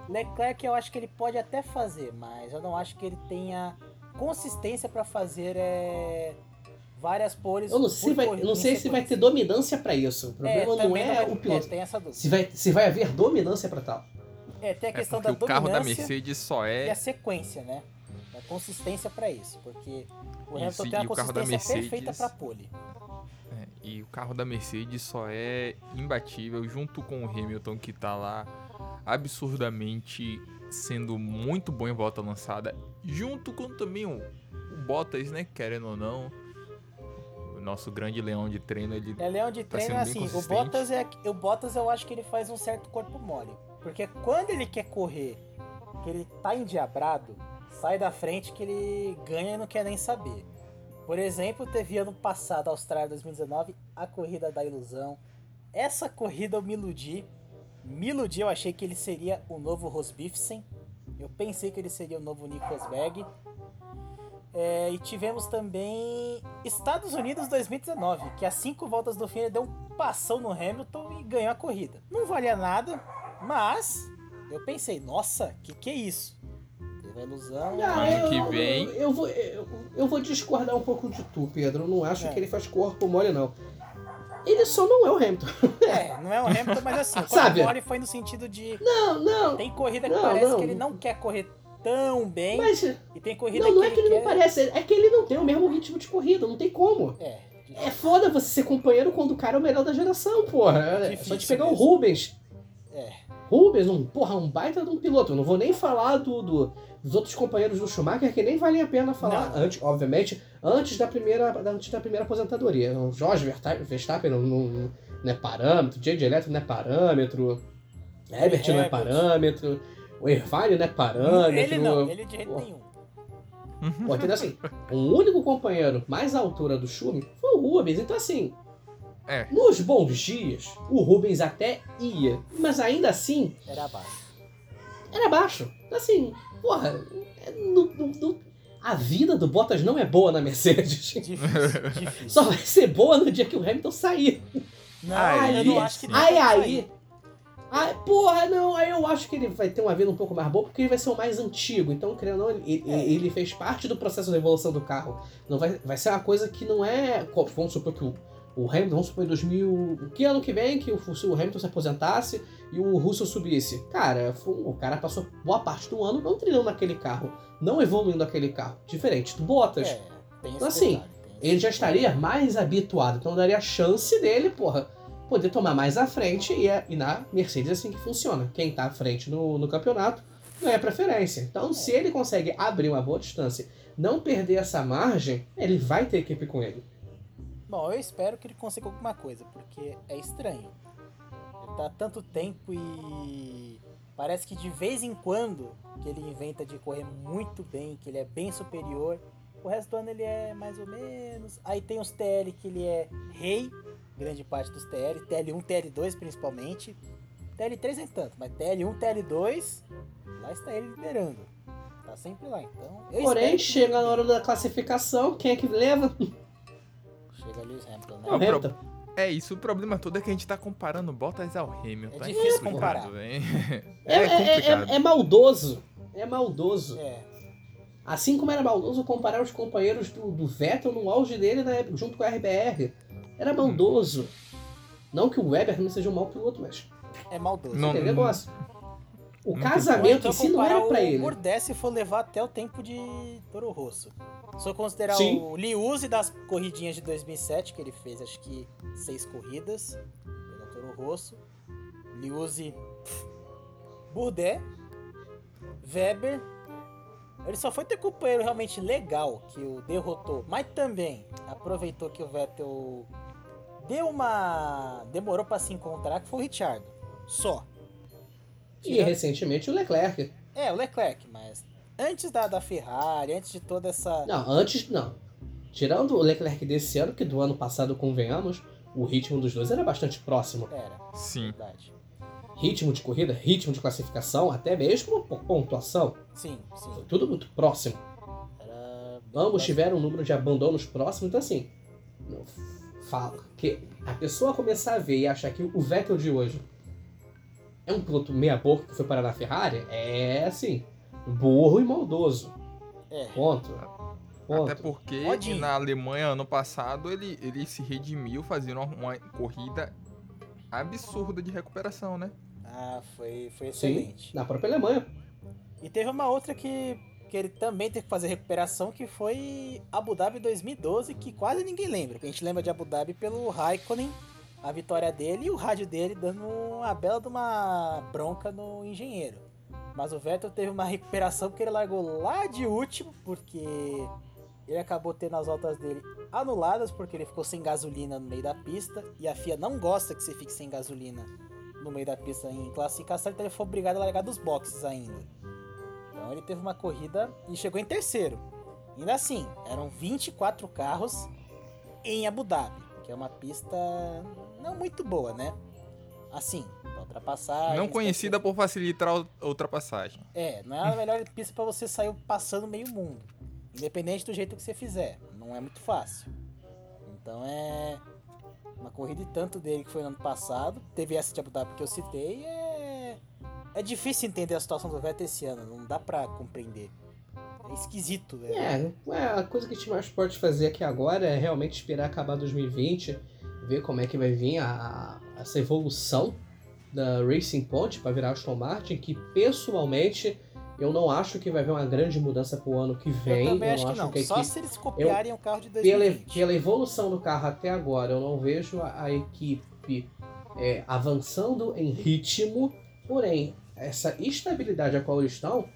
Leclerc eu acho que ele pode até fazer, mas eu não acho que ele tenha consistência para fazer várias poles. Eu não sei, se vai ter dominância para isso. O problema não é o piloto. Tem essa dúvida. Se vai haver dominância para tal. Tem a questão da dominância. O carro da Mercedes só é. E a sequência, né? A consistência para isso. Porque o Hamilton tem uma consistência Mercedes... perfeita para pole. E o carro da Mercedes só é imbatível, junto com o Hamilton, que tá lá absurdamente sendo muito bom em volta lançada, junto com também o Bottas, né, querendo ou não, o nosso grande leão de treino. Ele leão de treino, tá assim, o Bottas eu acho que ele faz um certo corpo mole, porque quando ele quer correr, que ele tá endiabrado, sai da frente que ele ganha e não quer nem saber. Por exemplo, teve ano passado, Austrália 2019, a corrida da ilusão. Essa corrida eu me iludi, eu achei que ele seria o novo Rosbifsen. Eu pensei que ele seria o novo Nico Rosberg. E tivemos também Estados Unidos 2019, que às 5 voltas do fim ele deu um passão no Hamilton e ganhou a corrida. Não valia nada, mas eu pensei, nossa, que é isso? Ilusão. Eu vou discordar um pouco de tu, Pedro. Eu não acho que ele faz corpo mole, não. Ele só não é o Hamilton. Não é o Hamilton, mas assim, o mole foi no sentido de... Não. Tem corrida que parece que ele não quer correr tão bem. Mas, e tem corrida que ele não parece. É que ele não tem o mesmo ritmo de corrida. Não tem como. É foda você ser companheiro quando o cara é o melhor da geração, porra. É só te pegar mesmo. O Rubens. Rubens, um baita de um piloto. Eu não vou nem falar dos outros companheiros do Schumacher, que nem valia a pena falar, antes da primeira aposentadoria. O Jorge Verstappen não é parâmetro, o JJ Lethal não é parâmetro, o Herbert não é parâmetro, o Irvine não é parâmetro. Ele de jeito nenhum. Então, assim, o único companheiro mais à altura do Schumacher foi o Rubens, então assim... Nos bons dias, o Rubens até ia, mas ainda assim... Era baixo. Assim, porra, a vida do Bottas não é boa na Mercedes. Difícil. Só vai ser boa no dia que o Hamilton sair. Aí eu acho que ele vai ter uma vida um pouco mais boa, porque ele vai ser o mais antigo. Então, querendo ou não, ele fez parte do processo de evolução do carro. Não vai ser uma coisa que não é... Vamos supor que o Hamilton, vamos supor, em 2000... Que ano que vem que o Hamilton se aposentasse e o Russell subisse? Cara, o cara passou boa parte do ano não treinando naquele carro, não evoluindo aquele carro. Diferente do Bottas. Então, assim, ele já estaria mais habituado. Então, eu daria a chance dele, porra, poder tomar mais à frente. E na Mercedes é assim que funciona. Quem tá à frente no campeonato ganha preferência. Então, se ele consegue abrir uma boa distância, não perder essa margem, ele vai ter equipe com ele. Bom, eu espero que ele consiga alguma coisa, porque é estranho. Ele tá há tanto tempo e parece que de vez em quando que ele inventa de correr muito bem, que ele é bem superior. O resto do ano ele é mais ou menos. Aí tem os TL que ele é rei, grande parte dos TL, TL1, TL2 principalmente. TL3 nem tanto, mas TL1, TL2, lá está ele liderando. Tá sempre lá, então... Porém, chega na hora da classificação, quem é que leva? Exemplo, né? Hamilton. Isso, o problema todo é que a gente tá comparando o Bottas ao Hamilton. É difícil comparar. É maldoso. Assim como era maldoso comparar os companheiros do Vettel no auge dele, né, junto com a RBR. Era maldoso. Não que o Webber não seja um mau piloto, mas... É maldoso. Não, tem negócio. O casamento em si não era pra ele. Se pudesse, for levar até o tempo de Toro Rosso. Se eu considerar o Liuzzi das corridinhas de 2007, que ele fez, acho que 6 corridas, pelo Toro Rosso. Liuzzi, Bourdais, Weber. Ele só foi ter companheiro realmente legal, que o derrotou. Mas também aproveitou que o Vettel demorou pra se encontrar, que foi o Ricciardo. Só. E recentemente o Leclerc. O Leclerc, mas antes da Ferrari, antes de toda essa... Não. Tirando o Leclerc desse ano, que do ano passado, convenhamos, o ritmo dos dois era bastante próximo. Era. Sim. Verdade. Ritmo de corrida, ritmo de classificação, até mesmo pontuação. Sim. Foi tudo muito próximo. Ambos tiveram um número de abandonos próximo, então assim... Fala que a pessoa começar a ver e achar que o Vettel de hoje... É um piloto meia-boca que foi parar na Ferrari? É, assim, burro e maldoso. Ponto. Até porque na Alemanha, ano passado, ele se redimiu fazendo uma corrida absurda de recuperação, né? Ah, foi excelente. Sim, na própria Alemanha. E teve uma outra que ele também teve que fazer recuperação, que foi Abu Dhabi 2012, que quase ninguém lembra. A gente lembra de Abu Dhabi pelo Raikkonen, a vitória dele e o rádio dele dando uma bela de uma bronca no engenheiro. Mas o Vettel teve uma recuperação porque ele largou lá de último, porque ele acabou tendo as voltas dele anuladas, porque ele ficou sem gasolina no meio da pista, e a FIA não gosta que você fique sem gasolina no meio da pista em classificação, então ele foi obrigado a largar dos boxes ainda. Então ele teve uma corrida e chegou em terceiro. Ainda assim, eram 24 carros em Abu Dhabi, que é uma pista não muito boa, né? Assim, ultrapassagem... Não conhecida por facilitar a ultrapassagem. É, não é a melhor pista para você sair passando meio mundo. Independente do jeito que você fizer. Não é muito fácil. Então é... Uma corrida e tanto dele que foi no ano passado. Teve essa de Abu Dhabi que eu citei. É difícil entender a situação do Vettel esse ano. Não dá pra compreender. É esquisito, velho. A coisa que a gente mais pode fazer aqui agora é realmente esperar acabar 2020. Ver como é que vai vir essa evolução da Racing Point para virar Aston Martin, que pessoalmente eu não acho que vai haver uma grande mudança pro ano que vem. Eu também acho que não. Que só se eles copiarem o carro de 2020. Pela evolução do carro até agora, eu não vejo a equipe avançando em ritmo, porém, essa estabilidade a qual eles estão,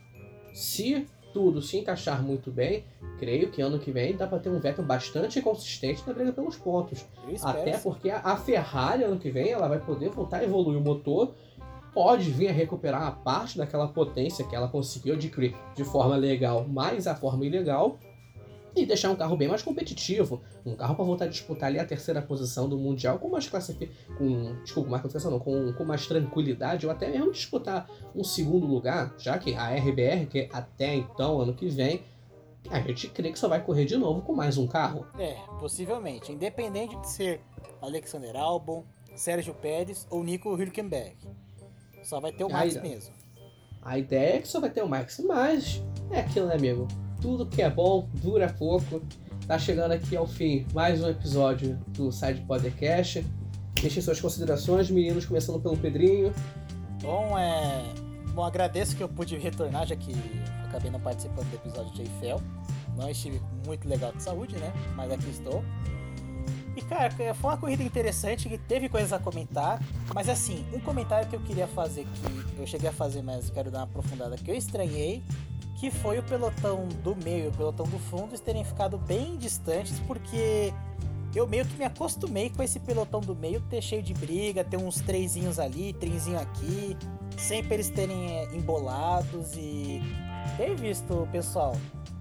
se tudo se encaixar muito bem, creio que ano que vem dá para ter um Vettel bastante consistente na briga pelos pontos. Até porque a Ferrari ano que vem ela vai poder voltar a evoluir o motor, pode vir a recuperar a parte daquela potência que ela conseguiu adquirir de forma legal, mais a forma ilegal, e deixar um carro bem mais competitivo, um carro para voltar a disputar ali a terceira posição do Mundial com mais com mais tranquilidade, ou até mesmo disputar um segundo lugar, já que a RBR, que até então, ano que vem, a gente crê que só vai correr de novo com mais um carro. Possivelmente, independente de ser Alexander Albon, Sérgio Pérez ou Nico Hülkenberg. Só vai ter o Max mesmo. A ideia é que só vai ter o Max, mas é aquilo, né, amigo? Tudo que é bom dura pouco. Tá chegando aqui ao fim mais um episódio do Side Podcast. Deixem suas considerações, meninos, começando pelo Pedrinho. Bom, agradeço que eu pude retornar, já que acabei não participando do episódio de Eiffel. Não estive muito legal de saúde, né? Mas aqui estou. E, cara, foi uma corrida interessante, que teve coisas a comentar, mas, assim, um comentário que eu queria fazer, que eu cheguei a fazer, mas quero dar uma aprofundada, que eu estranhei, que foi o pelotão do meio e o pelotão do fundo terem ficado bem distantes, porque eu meio que me acostumei com esse pelotão do meio ter cheio de briga, ter uns trenzinhos ali, trenzinho aqui, sempre eles terem embolados, e ter visto, pessoal,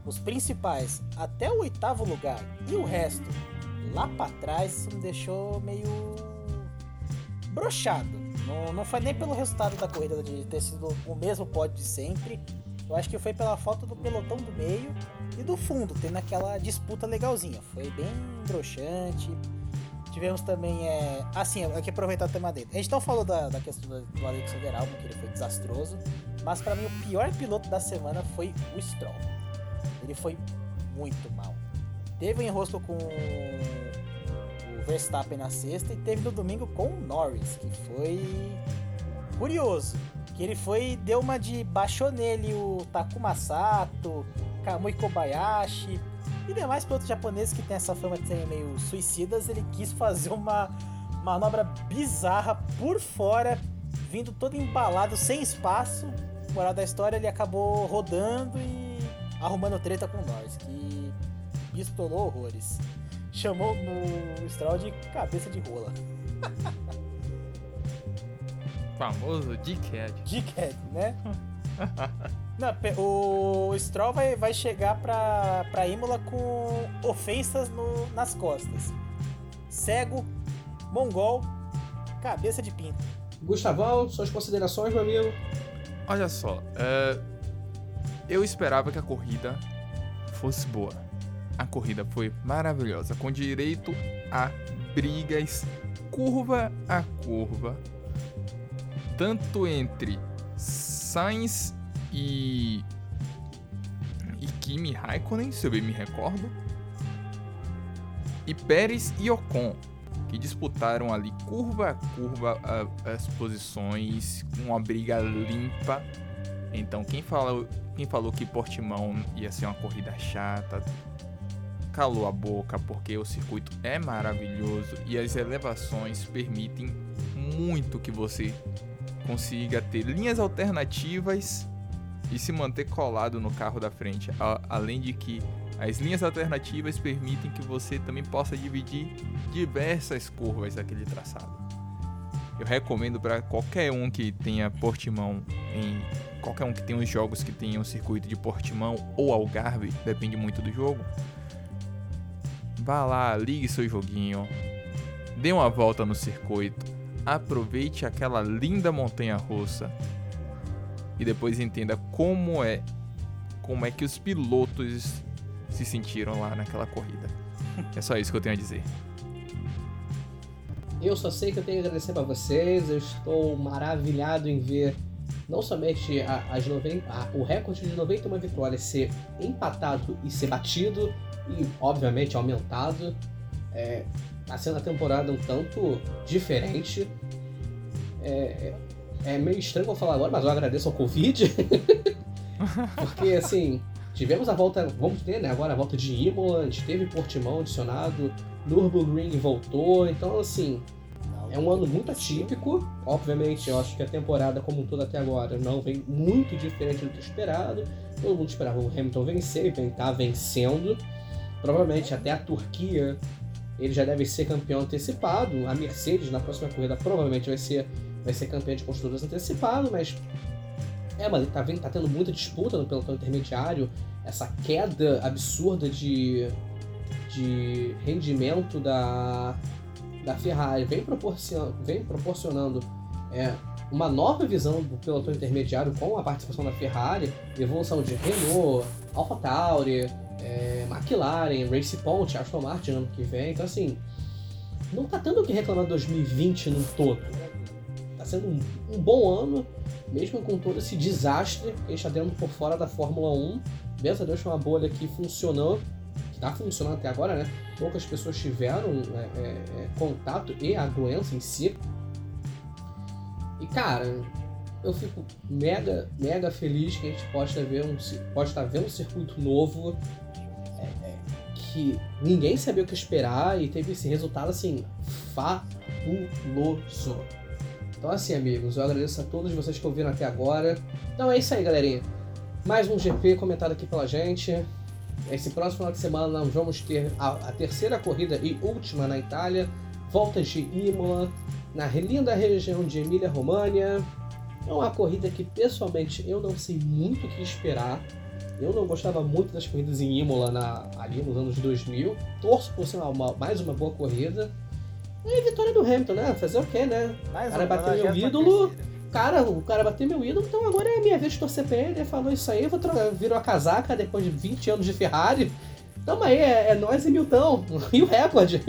os principais até o 8º lugar e o resto lá pra trás, isso me deixou meio broxado. Não foi nem pelo resultado da corrida de ter sido o mesmo pódio de sempre. Eu acho que foi pela falta do pelotão do meio e do fundo, tendo aquela disputa legalzinha. Foi bem broxante. Tivemos também... eu que aproveitar o tema dele. A gente não falou da questão do Alexander Albon, que ele foi desastroso. Mas pra mim o pior piloto da semana foi o Stroll. Ele foi muito mal. Teve um enrosco com o Verstappen na sexta e teve no domingo com o Norris, que foi curioso. Que ele deu uma de... Baixou nele o Takuma Sato, Kamui Kobayashi e demais pilotos japoneses que tem essa fama de serem meio suicidas. Ele quis fazer uma manobra bizarra por fora, vindo todo embalado, sem espaço. Moral da história, ele acabou rodando e arrumando treta com o Norris, que pistolou horrores. Chamou no Stroll de cabeça de rola. Famoso dickhead. Dickhead, né? Não, o Stroll vai chegar pra Imola com ofensas nas costas. Cego, mongol, cabeça de pinto. Gustavão, suas considerações, meu amigo? Olha só, eu esperava que a corrida fosse boa. A corrida foi maravilhosa, com direito a brigas curva a curva, tanto entre Sainz e Kimi Raikkonen, se eu bem me recordo, e Pérez e Ocon, que disputaram ali curva a curva as posições, com uma briga limpa. Então quem falou que Portimão ia ser uma corrida chata, calou a boca, porque o circuito é maravilhoso e as elevações permitem muito que você consiga ter linhas alternativas e se manter colado no carro da frente. Além de que as linhas alternativas permitem que você também possa dividir diversas curvas daquele traçado. Eu recomendo para qualquer um que tenha Portimão, qualquer um que tenha os jogos que tenha um circuito de Portimão ou Algarve, depende muito do jogo. Vá lá, ligue seu joguinho, dê uma volta no circuito, aproveite aquela linda montanha-russa e depois entenda como é que os pilotos se sentiram lá naquela corrida. É só isso que eu tenho a dizer. Eu só sei que eu tenho que agradecer para vocês. Eu estou maravilhado em ver não somente o recorde de 91 vitórias ser empatado e ser batido, e obviamente aumentado. Está sendo a temporada um tanto diferente. É meio estranho eu falar agora, mas eu agradeço ao Covid. Porque assim, tivemos a volta, vamos ter, né, agora a volta de Imola, a gente teve Portimão adicionado, Nürburgring voltou, então assim, é um ano muito atípico. Obviamente, eu acho que a temporada como um todo até agora não vem muito diferente do que esperado. Todo mundo esperava o Hamilton vencer, e ele tá vencendo. Provavelmente até a Turquia ele já deve ser campeão antecipado. A Mercedes na próxima corrida provavelmente vai ser campeão de construtores antecipado, mas mas ele tá tendo muita disputa no pelotão intermediário. Essa queda absurda de rendimento da Ferrari vem proporcionando uma nova visão do pelotão intermediário com a participação da Ferrari, evolução de Renault, Alfa Tauri, McLaren, Racing Point, Aston Martin ano que vem. Então assim, não tá tendo o que reclamar de 2020 no todo. Tá sendo um bom ano, mesmo com todo esse desastre que a gente tá tendo por fora da Fórmula 1. Graças a Deus foi uma bolha que funcionou, que tá funcionando até agora, né? Poucas pessoas tiveram contato e a doença em si. E cara, eu fico mega, mega feliz que a gente possa ver um circuito novo, que ninguém sabia o que esperar, e teve esse resultado assim, fabuloso. Então assim, amigos, eu agradeço a todos vocês que ouviram até agora. Então é isso aí, galerinha. Mais um GP comentado aqui pela gente. Esse próximo final de semana nós vamos ter a terceira corrida e última na Itália. Voltas de Imola, na linda região de Emília-România. É uma corrida que, pessoalmente, eu não sei muito o que esperar. Eu não gostava muito das corridas em Imola ali nos anos 2000. Torço por ser mais uma boa corrida. E vitória do Hamilton, né? Fazer o quê, né? O cara bateu meu ídolo. O cara bateu meu ídolo, então agora é minha vez de torcer pra ele. Ele falou isso aí, virou a casaca depois de 20 anos de Ferrari. Tamo aí, é nós e Milton. E o recorde.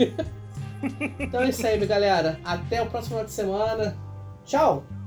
Então é isso aí, minha galera. Até o próximo final de semana. Tchau!